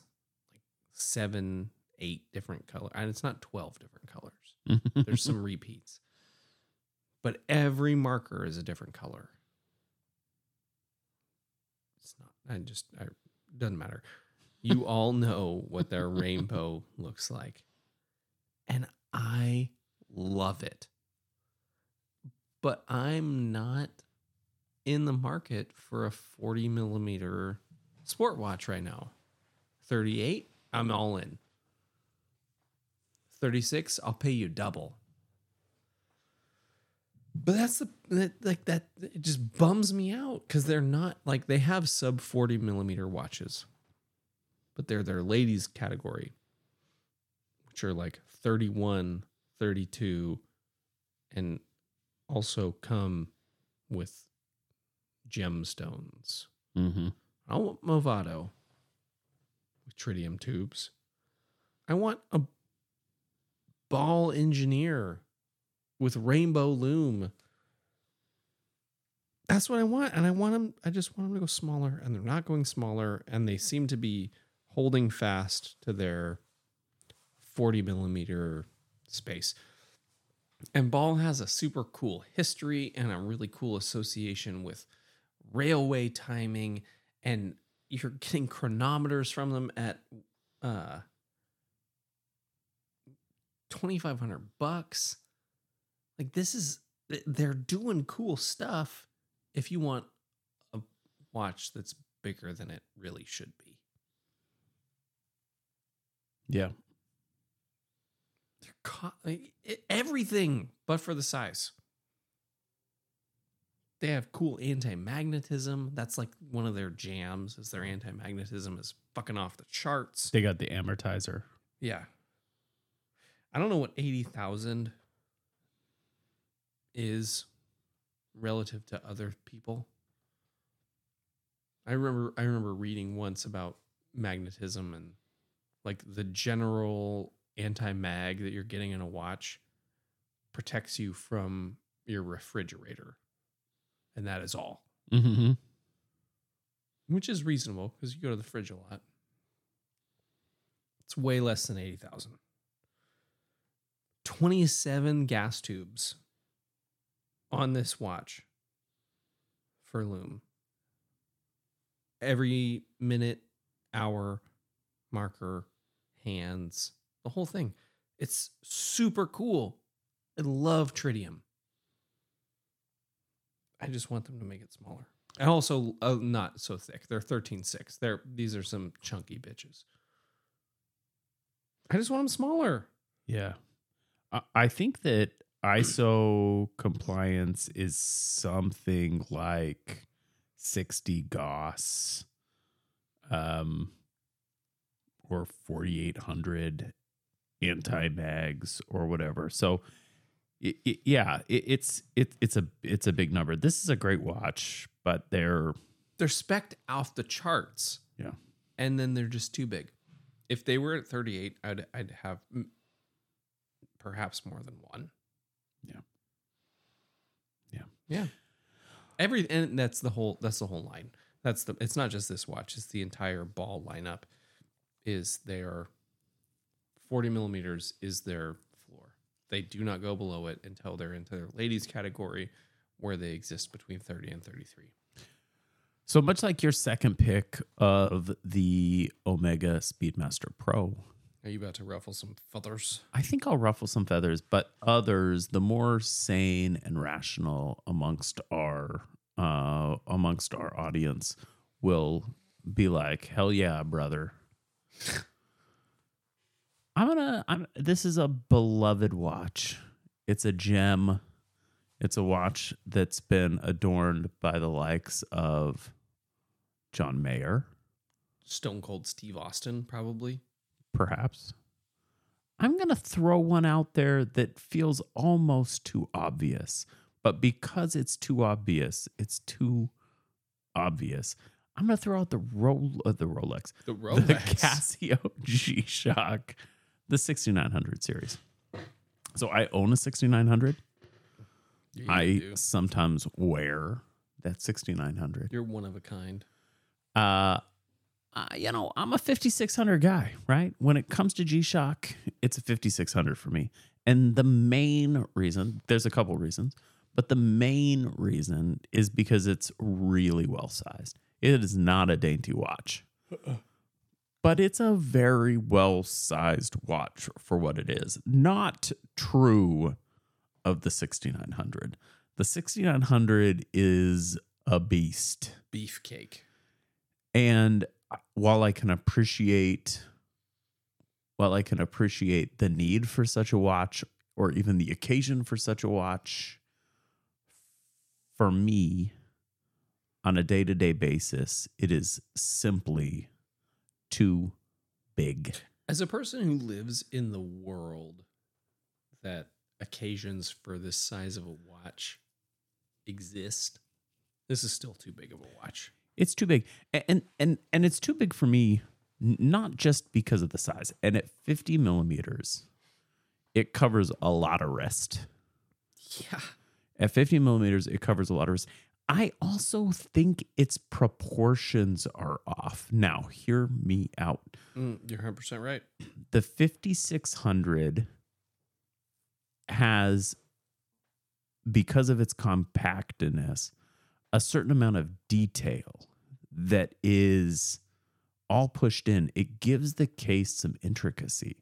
like seven, eight different colors. And it's not twelve different colors. There's some repeats. But every marker is a different color. It's not, I just, I doesn't matter. You all know what their rainbow looks like. And I love it. But I'm not in the market for a forty millimeter sport watch right now. thirty-eight, I'm all in. thirty-six, I'll pay you double. But that's the, that, like that, it just bums me out because they're not, like, they have sub forty millimeter watches, but they're their ladies category, which are like thirty-one, thirty-two, and also come with gemstones. Mm-hmm. I want Movado with tritium tubes. I want a Ball Engineer with rainbow loom. That's what I want. And I want them, I just want them to go smaller, and they're not going smaller. And they seem to be holding fast to their forty millimeter space. And Ball has a super cool history and a really cool association with railway timing, and you're getting chronometers from them at uh, twenty-five hundred bucks. Like, this is, they're doing cool stuff if you want a watch that's bigger than it really should be. Yeah. They're caught, like, it, everything but for the size. They have cool anti-magnetism. That's like one of their jams, is their anti-magnetism is fucking off the charts. They got the amortizer. Yeah. I don't know what eighty thousand is relative to other people. I remember I remember reading once about magnetism and like the general anti-mag that you're getting in a watch protects you from your refrigerator. And that is all. Mm-hmm. Which is reasonable because you go to the fridge a lot. It's way less than eighty thousand. twenty-seven gas tubes on this watch for loom. Every minute, hour, marker, hands, the whole thing. It's super cool. I love tritium. I just want them to make it smaller. And also uh, not so thick. They're thirteen six. They're, these are some chunky bitches. I just want them smaller. Yeah. I, I think that I S O compliance is something like sixty Gauss um, or forty-eight hundred anti-mags or whatever. So it, it, yeah, it, it's it, it's a it's a big number. This is a great watch, but they're they're spec'd off the charts. Yeah. And then they're just too big. If they were at thirty-eight, I'd I'd have perhaps more than one. Yeah. Yeah. Yeah. Every and that's the whole that's the whole line. That's the it's not just this watch, it's the entire Ball lineup. Is their forty millimeters is their floor. They do not go below it until they're into their ladies category, where they exist between thirty and thirty-three. So much like your second pick of the Omega Speedmaster Pro. Are you about to ruffle some feathers? I think I'll ruffle some feathers, but others, the more sane and rational amongst our uh, amongst our audience, will be like, "Hell yeah, brother!" I'm gonna. I'm, this is a beloved watch. It's a gem. It's a watch that's been adorned by the likes of John Mayer, Stone Cold Steve Austin, probably. Perhaps. I'm going to throw one out there that feels almost too obvious, but because it's too obvious, it's too obvious. I'm going to throw out the Rolex, uh, the Rolex, the Rolex, the Casio G-Shock, the sixty-nine hundred series. So I own a sixty-nine hundred. You I do. sometimes wear that sixty-nine hundred. You're one of a kind. Uh, uh, you know, I'm a fifty-six hundred guy, right? When it comes to G-Shock, it's a fifty-six hundred for me. And the main reason, there's a couple reasons, but the main reason is because it's really well-sized. It is not a dainty watch, uh-uh. but it's a very well-sized watch for what it is. Not true of the sixty-nine hundred. The sixty-nine hundred is a beast. Beefcake. And while I can appreciate, while I can appreciate the need for such a watch or even the occasion for such a watch, for me, on a day-to-day basis, it is simply too big. As a person who lives in the world that occasions for this size of a watch exist, this is still too big of a watch. It's too big. And and and it's too big for me, not just because of the size. And at fifty millimeters, it covers a lot of wrist. Yeah. At fifty millimeters, it covers a lot of wrist. I also think its proportions are off. Now, hear me out. Mm, you're one hundred percent right. The fifty-six hundred has, because of its compactness, a certain amount of detail that is all pushed in. It gives the case some intricacy.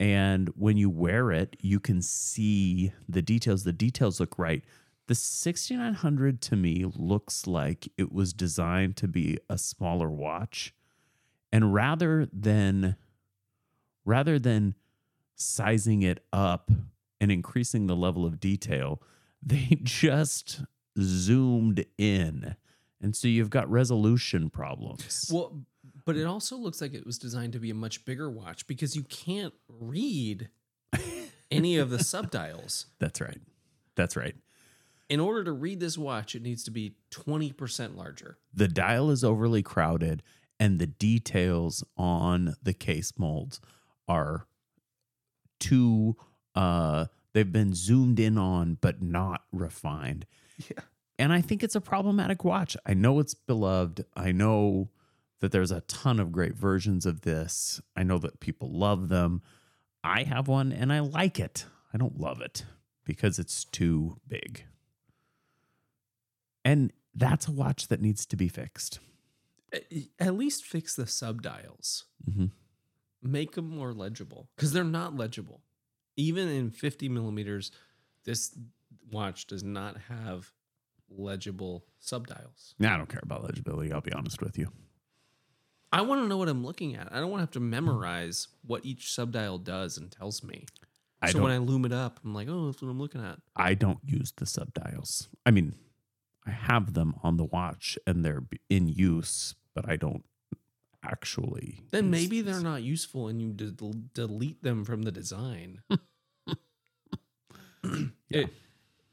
And when you wear it, you can see the details. The details look right. The sixty-nine hundred to me looks like it was designed to be a smaller watch, and rather than rather than sizing it up and increasing the level of detail, they just zoomed in, and so you've got resolution problems. Well, but it also looks like it was designed to be a much bigger watch because you can't read any of the subdials. That's right. That's right. In order to read this watch, it needs to be twenty percent larger. The dial is overly crowded, and the details on the case molds are too, uh, they've been zoomed in on, but not refined. Yeah. And I think it's a problematic watch. I know it's beloved. I know that there's a ton of great versions of this. I know that people love them. I have one, and I like it. I don't love it because it's too big. And that's a watch that needs to be fixed. At least fix the subdials. Mm-hmm. Make them more legible, because they're not legible. Even in fifty millimeters, this watch does not have legible subdials. Now, I don't care about legibility, I'll be honest with you. I want to know what I'm looking at. I don't want to have to memorize what each subdial does and tells me. I so when I loom it up, I'm like, oh, that's what I'm looking at. I don't use the subdials. I mean... I have them on the watch and they're in use, but I don't actually. Then maybe they're not useful and you de- delete them from the design. Yeah. It,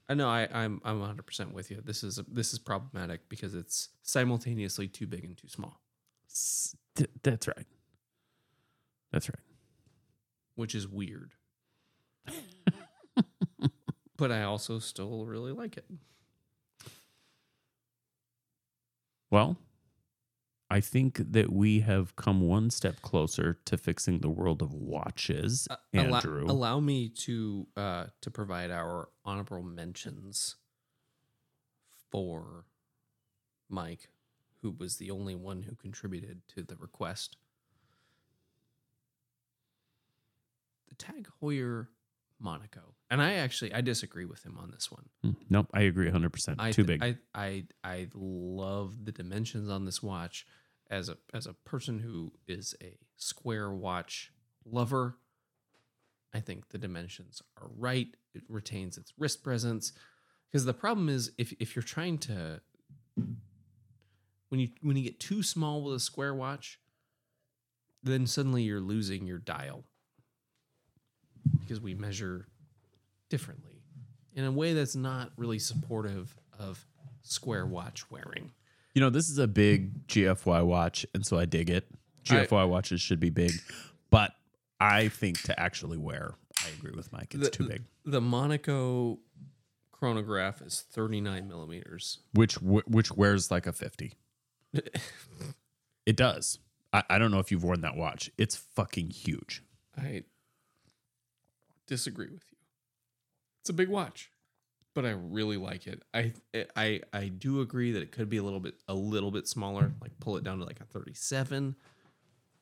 I know I, I'm I'm one hundred percent with you. This is a, this is problematic because it's simultaneously too big and too small. That's right. That's right. Which is weird. But I also still really like it. Well, I think that we have come one step closer to fixing the world of watches, uh, Andrew. Allow, allow me to uh, to provide our honorable mentions for Mike, who was the only one who contributed to the request. The Tag Heuer Monaco. And I actually, I disagree with him on this one. Nope, I agree one hundred percent. I, Too big. I, I I love the dimensions on this watch. As a as a person who is a square watch lover, I think the dimensions are right. It retains its wrist presence. Because the problem is, if if you're trying to, when you when you get too small with a square watch, then suddenly you're losing your dial. Because we measure differently in a way that's not really supportive of square watch wearing. You know, this is a big G F Y watch, and so I dig it. G F Y I, watches should be big, but I think to actually wear, I agree with Mike, it's the, too big. The Monaco chronograph is thirty-nine millimeters. Which which wears like a fifty. It does. I, I don't know if you've worn that watch. It's fucking huge. I disagree with you. It's a big watch, but I really like it. I I I do agree that it could be a little bit a little bit smaller, like pull it down to like a thirty-seven,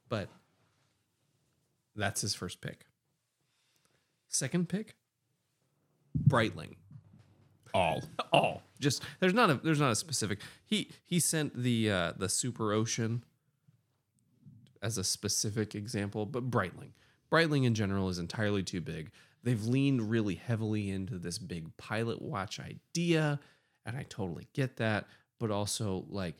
but that's his first pick. Second pick, Breitling. All, all. Just there's not a there's not a specific. He he sent the uh, the Super Ocean as a specific example, but Breitling, Breitling in general is entirely too big. They've leaned really heavily into this big pilot watch idea, and I totally get that. But also, like,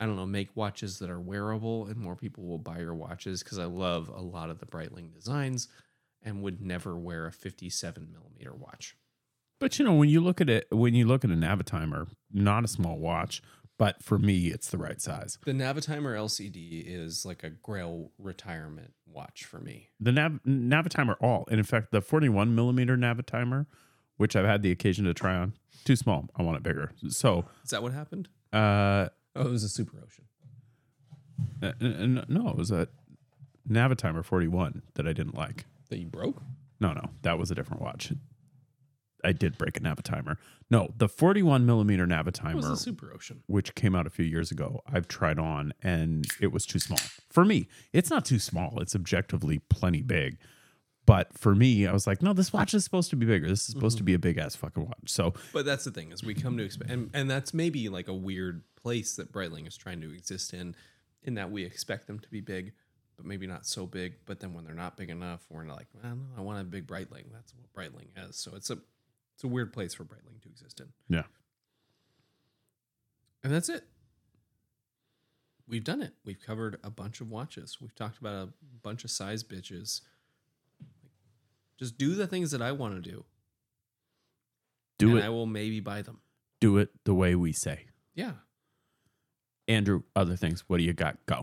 I don't know, make watches that are wearable, and more people will buy your watches because I love a lot of the Breitling designs, and would never wear a fifty-seven millimeter watch. But you know, when you look at it, when you look at a Navitimer, not a small watch, but for me, it's the right size. The Navitimer L C D is like a grail retirement watch for me. The Nav- Navitimer all. And in fact, the forty-one millimeter Navitimer, which I've had the occasion to try on, too small. I want it bigger. So is that what happened? Uh, oh, it was a Super Ocean. Uh, no, it was a Navitimer forty-one that I didn't like. That you broke? No, no. That was a different watch. I did break a Navitimer. No, the forty-one millimeter Navitimer, was the Super Ocean, which came out a few years ago, I've tried on, and it was too small for me. It's not too small; it's objectively plenty big. But for me, I was like, no, this watch is supposed to be bigger. This is supposed mm-hmm. to be a big ass fucking watch. So, but that's the thing is we come to expect, and, and that's maybe like a weird place that Breitling is trying to exist in, in that we expect them to be big, but maybe not so big. But then when they're not big enough, we're like, I don't know, I want a big Breitling. That's what Breitling is. So it's a It's a weird place for Breitling to exist in. Yeah. And that's it. We've done it. We've covered a bunch of watches. We've talked about a bunch of size bitches. Just do the things that I want to do. Do and it. And I will maybe buy them. Do it the way we say. Yeah. Andrew, other things. What do you got? Go.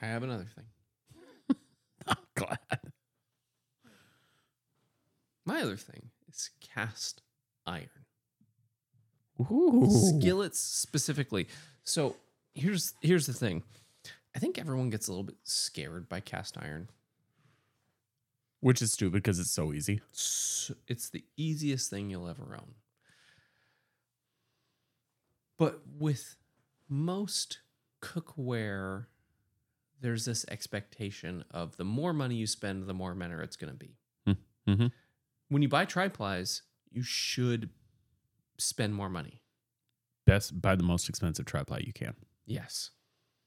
I have another thing. I'm glad. My other thing is cast iron. Ooh. Skillets specifically. So here's here's the thing. I think everyone gets a little bit scared by cast iron. Which is stupid because it's so easy. So it's the easiest thing you'll ever own. But with most cookware, there's this expectation of the more money you spend, the more manner it's going to be. Mm-hmm. When you buy triplies, you should spend more money. Best buy the most expensive triply you can. Yes.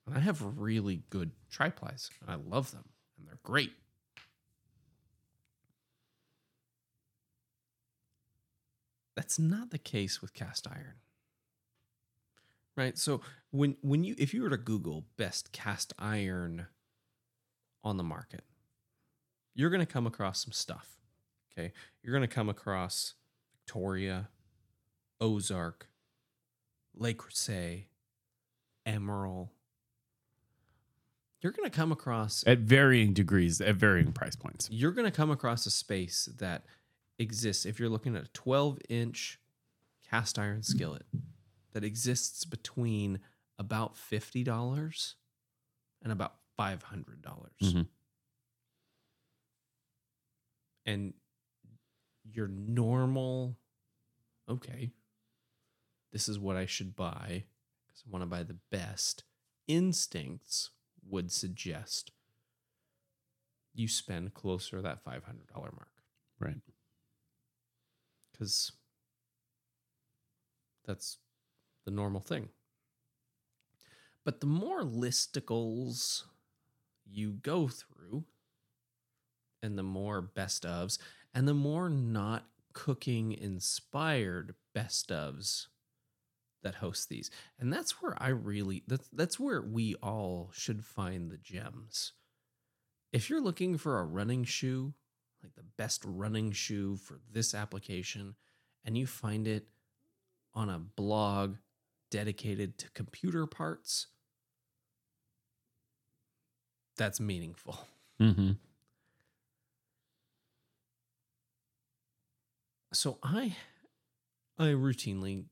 And I have really good triplies, and I love them, and they're great. That's not the case with cast iron. Right? So when when you if you were to Google best cast iron on the market, you're going to come across some stuff. Okay, you're going to come across Victoria, Ozark, Le Creuset, Emerald. You're going to come across... At varying degrees, at varying price points. You're going to come across a space that exists, if you're looking at a twelve-inch cast iron skillet, that exists between about fifty dollars and about five hundred dollars. Mm-hmm. And... your normal, okay, this is what I should buy because I want to buy the best, instincts would suggest you spend closer to that five hundred dollars mark. Right. Because that's the normal thing. But the more listicles you go through and the more best ofs, and the more not cooking-inspired best ofs that host these. And that's where I really, that's, that's where we all should find the gems. If you're looking for a running shoe, like the best running shoe for this application, and you find it on a blog dedicated to computer parts, that's meaningful. Mm-hmm. So I, I routinely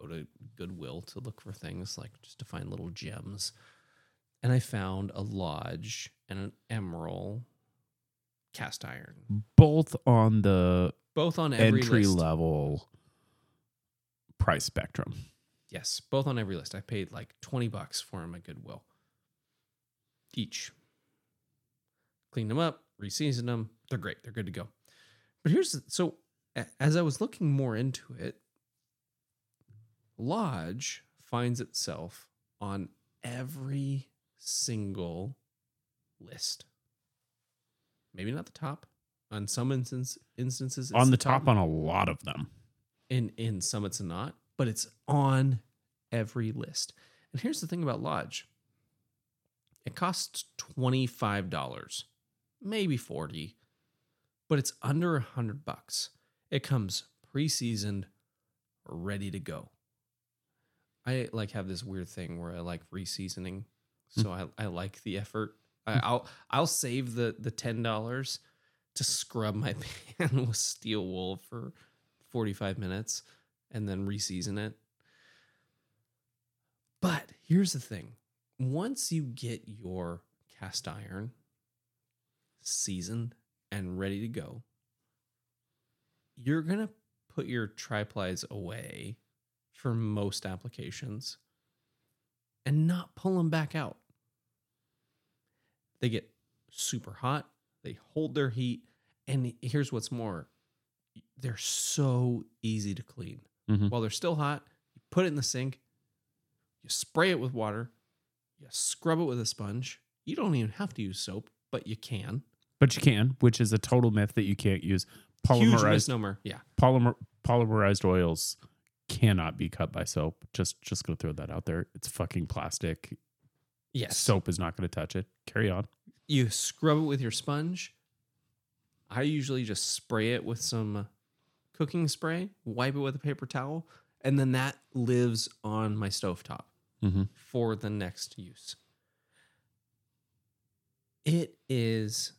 go to Goodwill to look for things, like just to find little gems. And I found a Lodge and an Emerald cast iron. Both on the both on every entry list. Level price spectrum. Yes, both on every list. I paid like twenty bucks for them at Goodwill. Each. Cleaned them up, reseasoned them. They're great. They're good to go. But here's... So as I was looking more into it, Lodge finds itself on every single list. Maybe not the top. On some instance, instances... It's on the top, top on a lot of them. In, in some it's not, but it's on every list. And here's the thing about Lodge. It costs twenty-five dollars, maybe forty dollars, but it's under one hundred bucks. It comes pre-seasoned, ready to go. I like have this weird thing where I like re-seasoning, so mm. I, I like the effort. I, I'll I'll save the, the ten dollars to scrub my pan with steel wool for forty-five minutes and then re-season it. But here's the thing. Once you get your cast iron seasoned and ready to go, you're going to put your triplies away for most applications and not pull them back out. They get super hot. They hold their heat. And here's what's more. They're so easy to clean. Mm-hmm. While they're still hot, you put it in the sink, you spray it with water, you scrub it with a sponge. You don't even have to use soap, but you can. But you can, which is a total myth that you can't use. Polymerized, huge misnomer. Yeah. Polymer, polymerized oils cannot be cut by soap. Just just going to throw that out there. It's fucking plastic. Yes. Soap is not going to touch it. Carry on. You scrub it with your sponge. I usually just spray it with some cooking spray, wipe it with a paper towel, and then that lives on my stovetop. Mm-hmm. For the next use. It is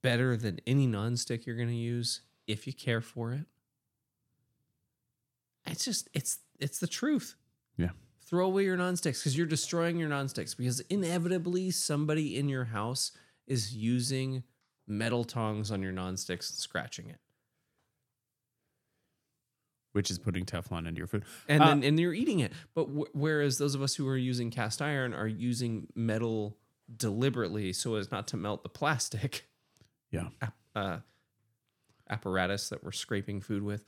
better than any nonstick you're going to use if you care for it. It's just, it's it's the truth. Yeah. Throw away your nonsticks because you're destroying your nonsticks because inevitably somebody in your house is using metal tongs on your nonsticks and scratching it. Which is putting Teflon into your food. And uh, then and you're eating it. But w- whereas those of us who are using cast iron are using metal deliberately so as not to melt the plastic yeah. ap- uh, apparatus that we're scraping food with.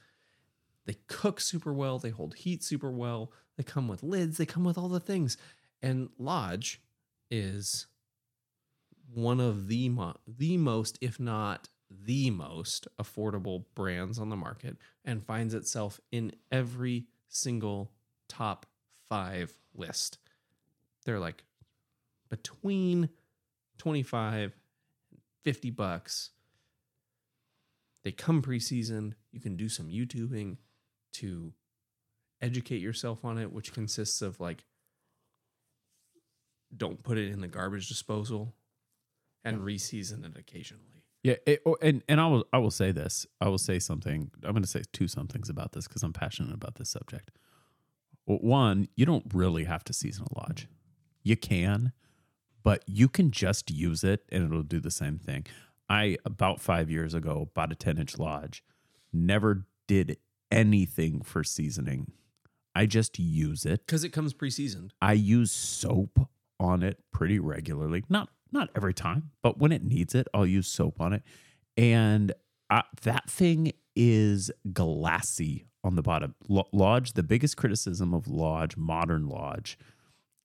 They cook super well. They hold heat super well. They come with lids. They come with all the things. And Lodge is one of the, mo- the most, if not the most affordable brands on the market and finds itself in every single top five list. They're like between twenty-five and fifty bucks. They come pre-seasoned. You can do some YouTubing to educate yourself on it, which consists of like, don't put it in the garbage disposal and re-season it occasionally. Yeah, it, and and I will I will say this. I will say something. I'm going to say two somethings about this because I'm passionate about this subject. One, you don't really have to season a Lodge. You can, but you can just use it and it'll do the same thing. I, about five years ago, bought a ten-inch Lodge. Never did anything for seasoning. I just use it. Because it comes pre-seasoned. I use soap on it pretty regularly. Not Not every time, but when it needs it, I'll use soap on it. And I, that thing is glassy on the bottom. Lodge, the biggest criticism of Lodge, modern Lodge,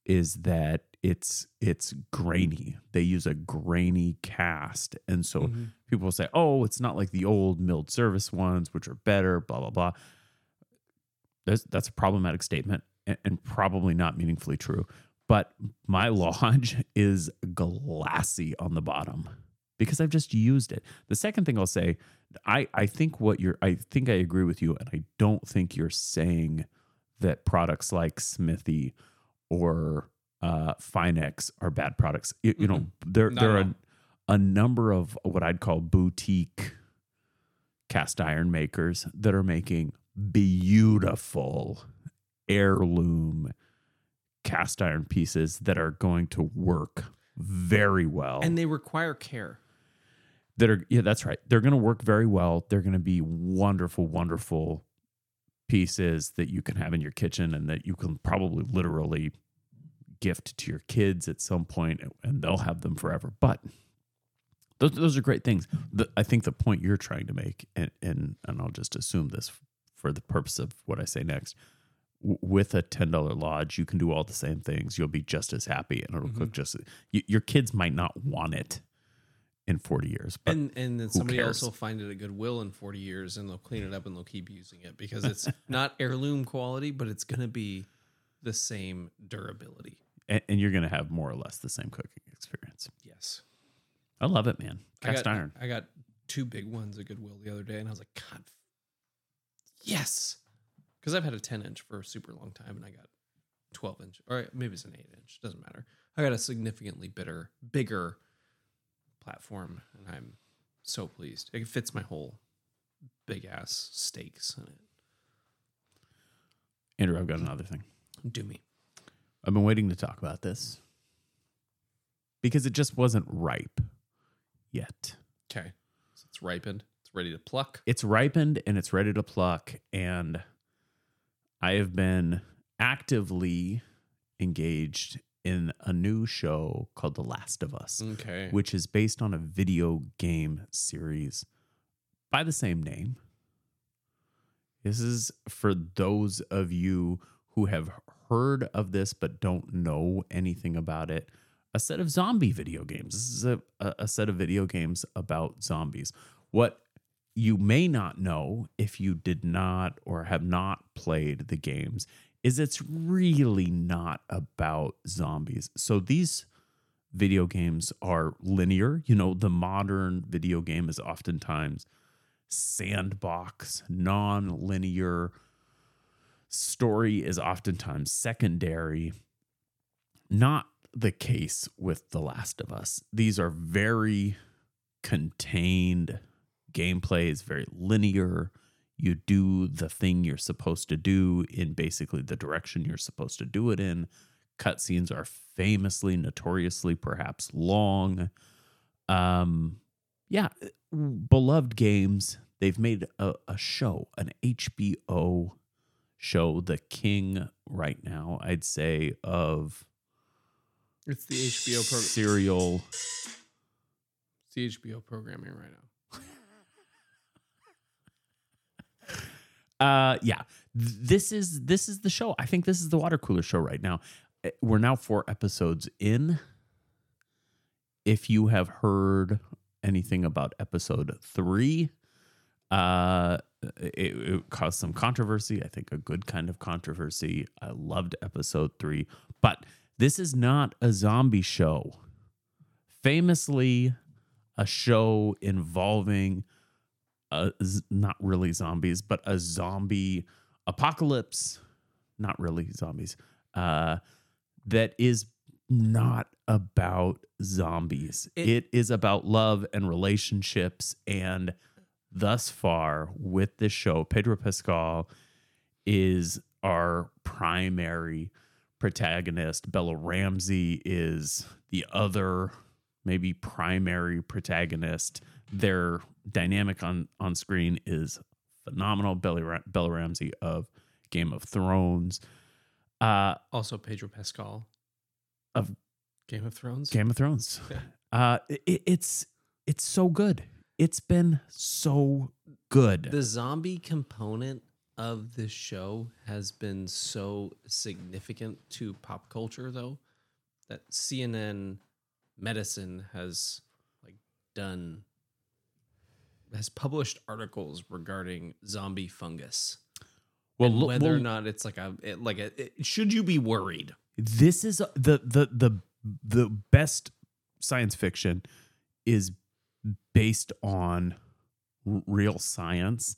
is that it's it's grainy. They use a grainy cast. And so mm-hmm. people will say, oh, it's not like the old milled service ones, which are better, blah, blah, blah. That's, that's a problematic statement and, and probably not meaningfully true. But my Lodge is glassy on the bottom because I've just used it. The second thing I'll say, I, I think what you're I think I agree with you, and I don't think you're saying that products like Smithy or uh, Finex are bad products. You, you mm-hmm. know, there no, there no. are a number of what I'd call boutique cast iron makers that are making beautiful heirloom cast iron pieces that are going to work very well. And they require care. That are yeah, that's right. They're going to work very well. They're going to be wonderful, wonderful pieces that you can have in your kitchen and that you can probably literally gift to your kids at some point, and they'll have them forever. But those those are great things. The, I think the point you're trying to make, and, and and I'll just assume this for the purpose of what I say next, w- with a ten dollar Lodge, you can do all the same things. You'll be just as happy, and it'll mm-hmm. cook just. You, your kids might not want it in forty years. But and and then somebody cares? else will find it at Goodwill in forty years and they'll clean it up and they'll keep using it because it's not heirloom quality, but it's going to be the same durability. And, and you're going to have more or less the same cooking experience. Yes. I love it, man. Cast I got, iron. I got two big ones at Goodwill the other day and I was like, God, yes. Because I've had a ten inch for a super long time and I got twelve inch or maybe it's an eight inch. Doesn't matter. I got a significantly bitter, bigger platform and I'm so pleased. It fits my whole big ass steaks in it. Andrew, I've got another thing. Do me. I've been waiting to talk about this because it just wasn't ripe yet. Okay. So it's ripened. It's ready to pluck. It's ripened and it's ready to pluck. And I have been actively engaged in a new show called The Last of Us, okay. which is based on a video game series by the same name. This is for those of you who have heard of this but don't know anything about it, a set of zombie video games. This is a, a set of video games about zombies. What you may not know if you did not or have not played the games is it's really not about zombies. So these video games are linear. You know, the modern video game is oftentimes sandbox, non-linear. Story is oftentimes secondary. Not the case with The Last of Us. These are very contained gameplays, very linear. You do the thing you're supposed to do in basically the direction you're supposed to do it in. Cutscenes are famously, notoriously, perhaps long. Um, yeah, beloved games. They've made a, a show, an H B O show, the king right now, I'd say, of... It's the H B O program. Serial. It's the H B O programming right now. Uh, yeah, this is this is the show. I think this is the water cooler show right now. We're now four episodes in. If you have heard anything about episode three, uh, it, it caused some controversy. I think a good kind of controversy. I loved episode three, but this is not a zombie show. Famously, a show involving Uh, not really zombies, but a zombie apocalypse, not really zombies, uh, that is not about zombies. It, it is about love and relationships. And thus far with this show, Pedro Pascal is our primary protagonist. Bella Ramsey is the other, maybe primary protagonist. Their dynamic on, on screen is phenomenal. Bella, Bella Ramsey of Game of Thrones. Uh, also Pedro Pascal. Of Game of Thrones? Game of Thrones. Yeah. Uh, it, it's it's so good. It's been so good. The zombie component of this show has been so significant to pop culture, though, that C N N Medicine has like done... has published articles regarding zombie fungus. Well, and whether well, or not it's like a it, like a, it, should you be worried? This is a, the the the the best science fiction is based on r- real science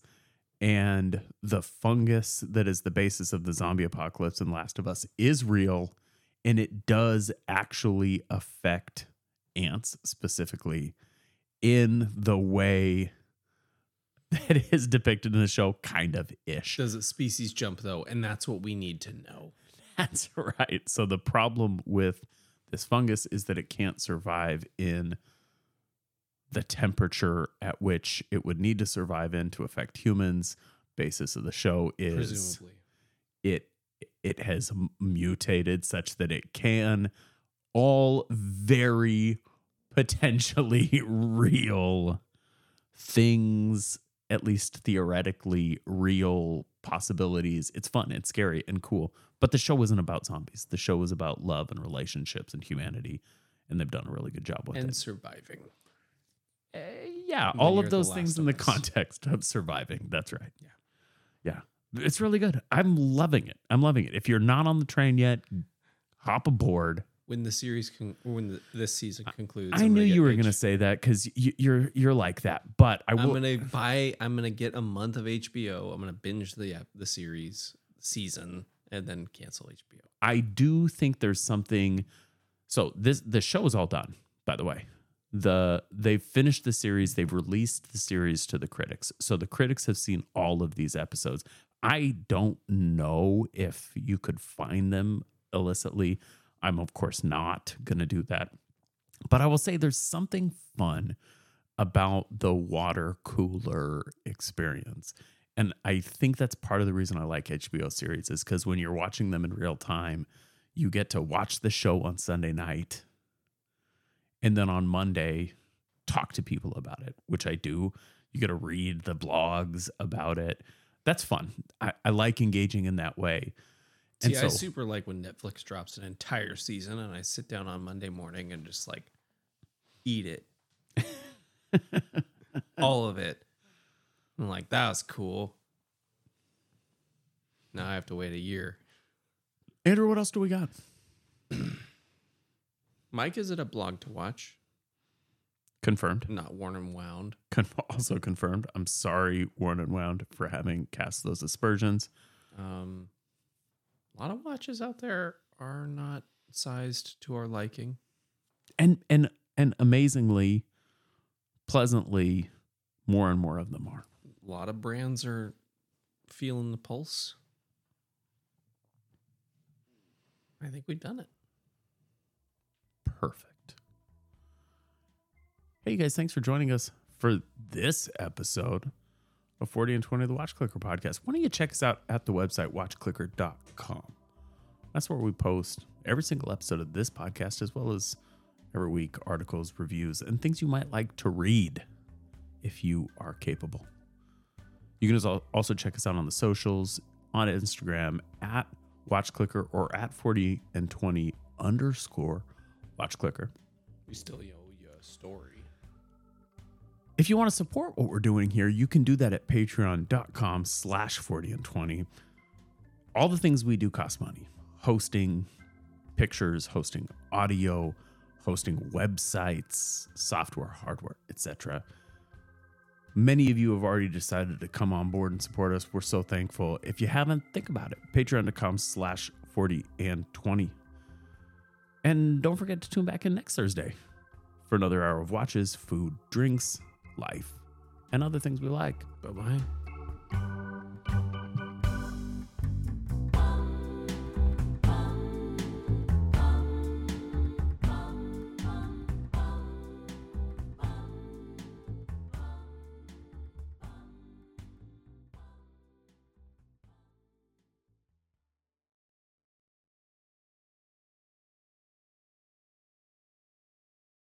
and the fungus that is the basis of the zombie apocalypse in Last of Us is real, and it does actually affect ants specifically in the way that is depicted in the show, kind of ish. Does it species jump, though? And that's what we need to know. That's right. So the problem with this fungus is that it can't survive in the temperature at which it would need to survive in to affect humans. Basis of the show is presumably it it has mutated such that it can. All very potentially real things, at least theoretically real possibilities. It's fun, it's scary, and cool. But the show isn't about zombies. The show is about love and relationships and humanity, and they've done a really good job with and it. And surviving. Uh, yeah, and all of those things in the context of surviving. That's right. Yeah. Yeah. It's really good. I'm loving it. I'm loving it. If you're not on the train yet, hop aboard. When the series, con- when the, this season concludes, I I'm knew you were H- going to say that because you, you're you're like that. But I will. I'm going to buy. I'm going to get a month of H B O. I'm going to binge the the series season and then cancel H B O. I do think there's something. So this the show is all done. By the way, the they've finished the series. They've released the series to the critics. So the critics have seen all of these episodes. I don't know if you could find them illicitly. I'm, of course, not going to do that. But I will say there's something fun about the water cooler experience. And I think that's part of the reason I like H B O series is because when you're watching them in real time, you get to watch the show on Sunday night and then on Monday talk to people about it, which I do. You get to read the blogs about it. That's fun. I, I like engaging in that way. See, so, I super like when Netflix drops an entire season and I sit down on Monday morning and just like eat it. All of it. I'm like, that was cool. Now I have to wait a year. Andrew, what else do we got? Mike, is it a blog to watch? Confirmed. Not Worn and Wound. Con- also confirmed. I'm sorry, Worn and Wound, for having cast those aspersions. Um... A lot of watches out there are not sized to our liking. And and and amazingly, pleasantly, more and more of them are. A lot of brands are feeling the pulse. I think we've done it. Perfect. Hey, you guys, thanks for joining us for this episode of Forty and Twenty, the Watch Clicker podcast. Why don't you check us out at the website, watch clicker dot com. That's where we post every single episode of this podcast, as well as every week articles, reviews, and things you might like to read if you are capable. You can also check us out on the socials, on Instagram, at WatchClicker or at Forty and Twenty underscore WatchClicker. We still owe you a story. If you want to support what we're doing here, you can do that at patreon.com slash 40 and 20. All the things we do cost money. Hosting pictures, hosting audio, hosting websites, software, hardware, et cetera. Many of you have already decided to come on board and support us. We're so thankful. If you haven't, think about it. Patreon.com slash 40 and 20. And don't forget to tune back in next Thursday for another hour of watches, food, drinks, life, and other things we like. Bye-bye.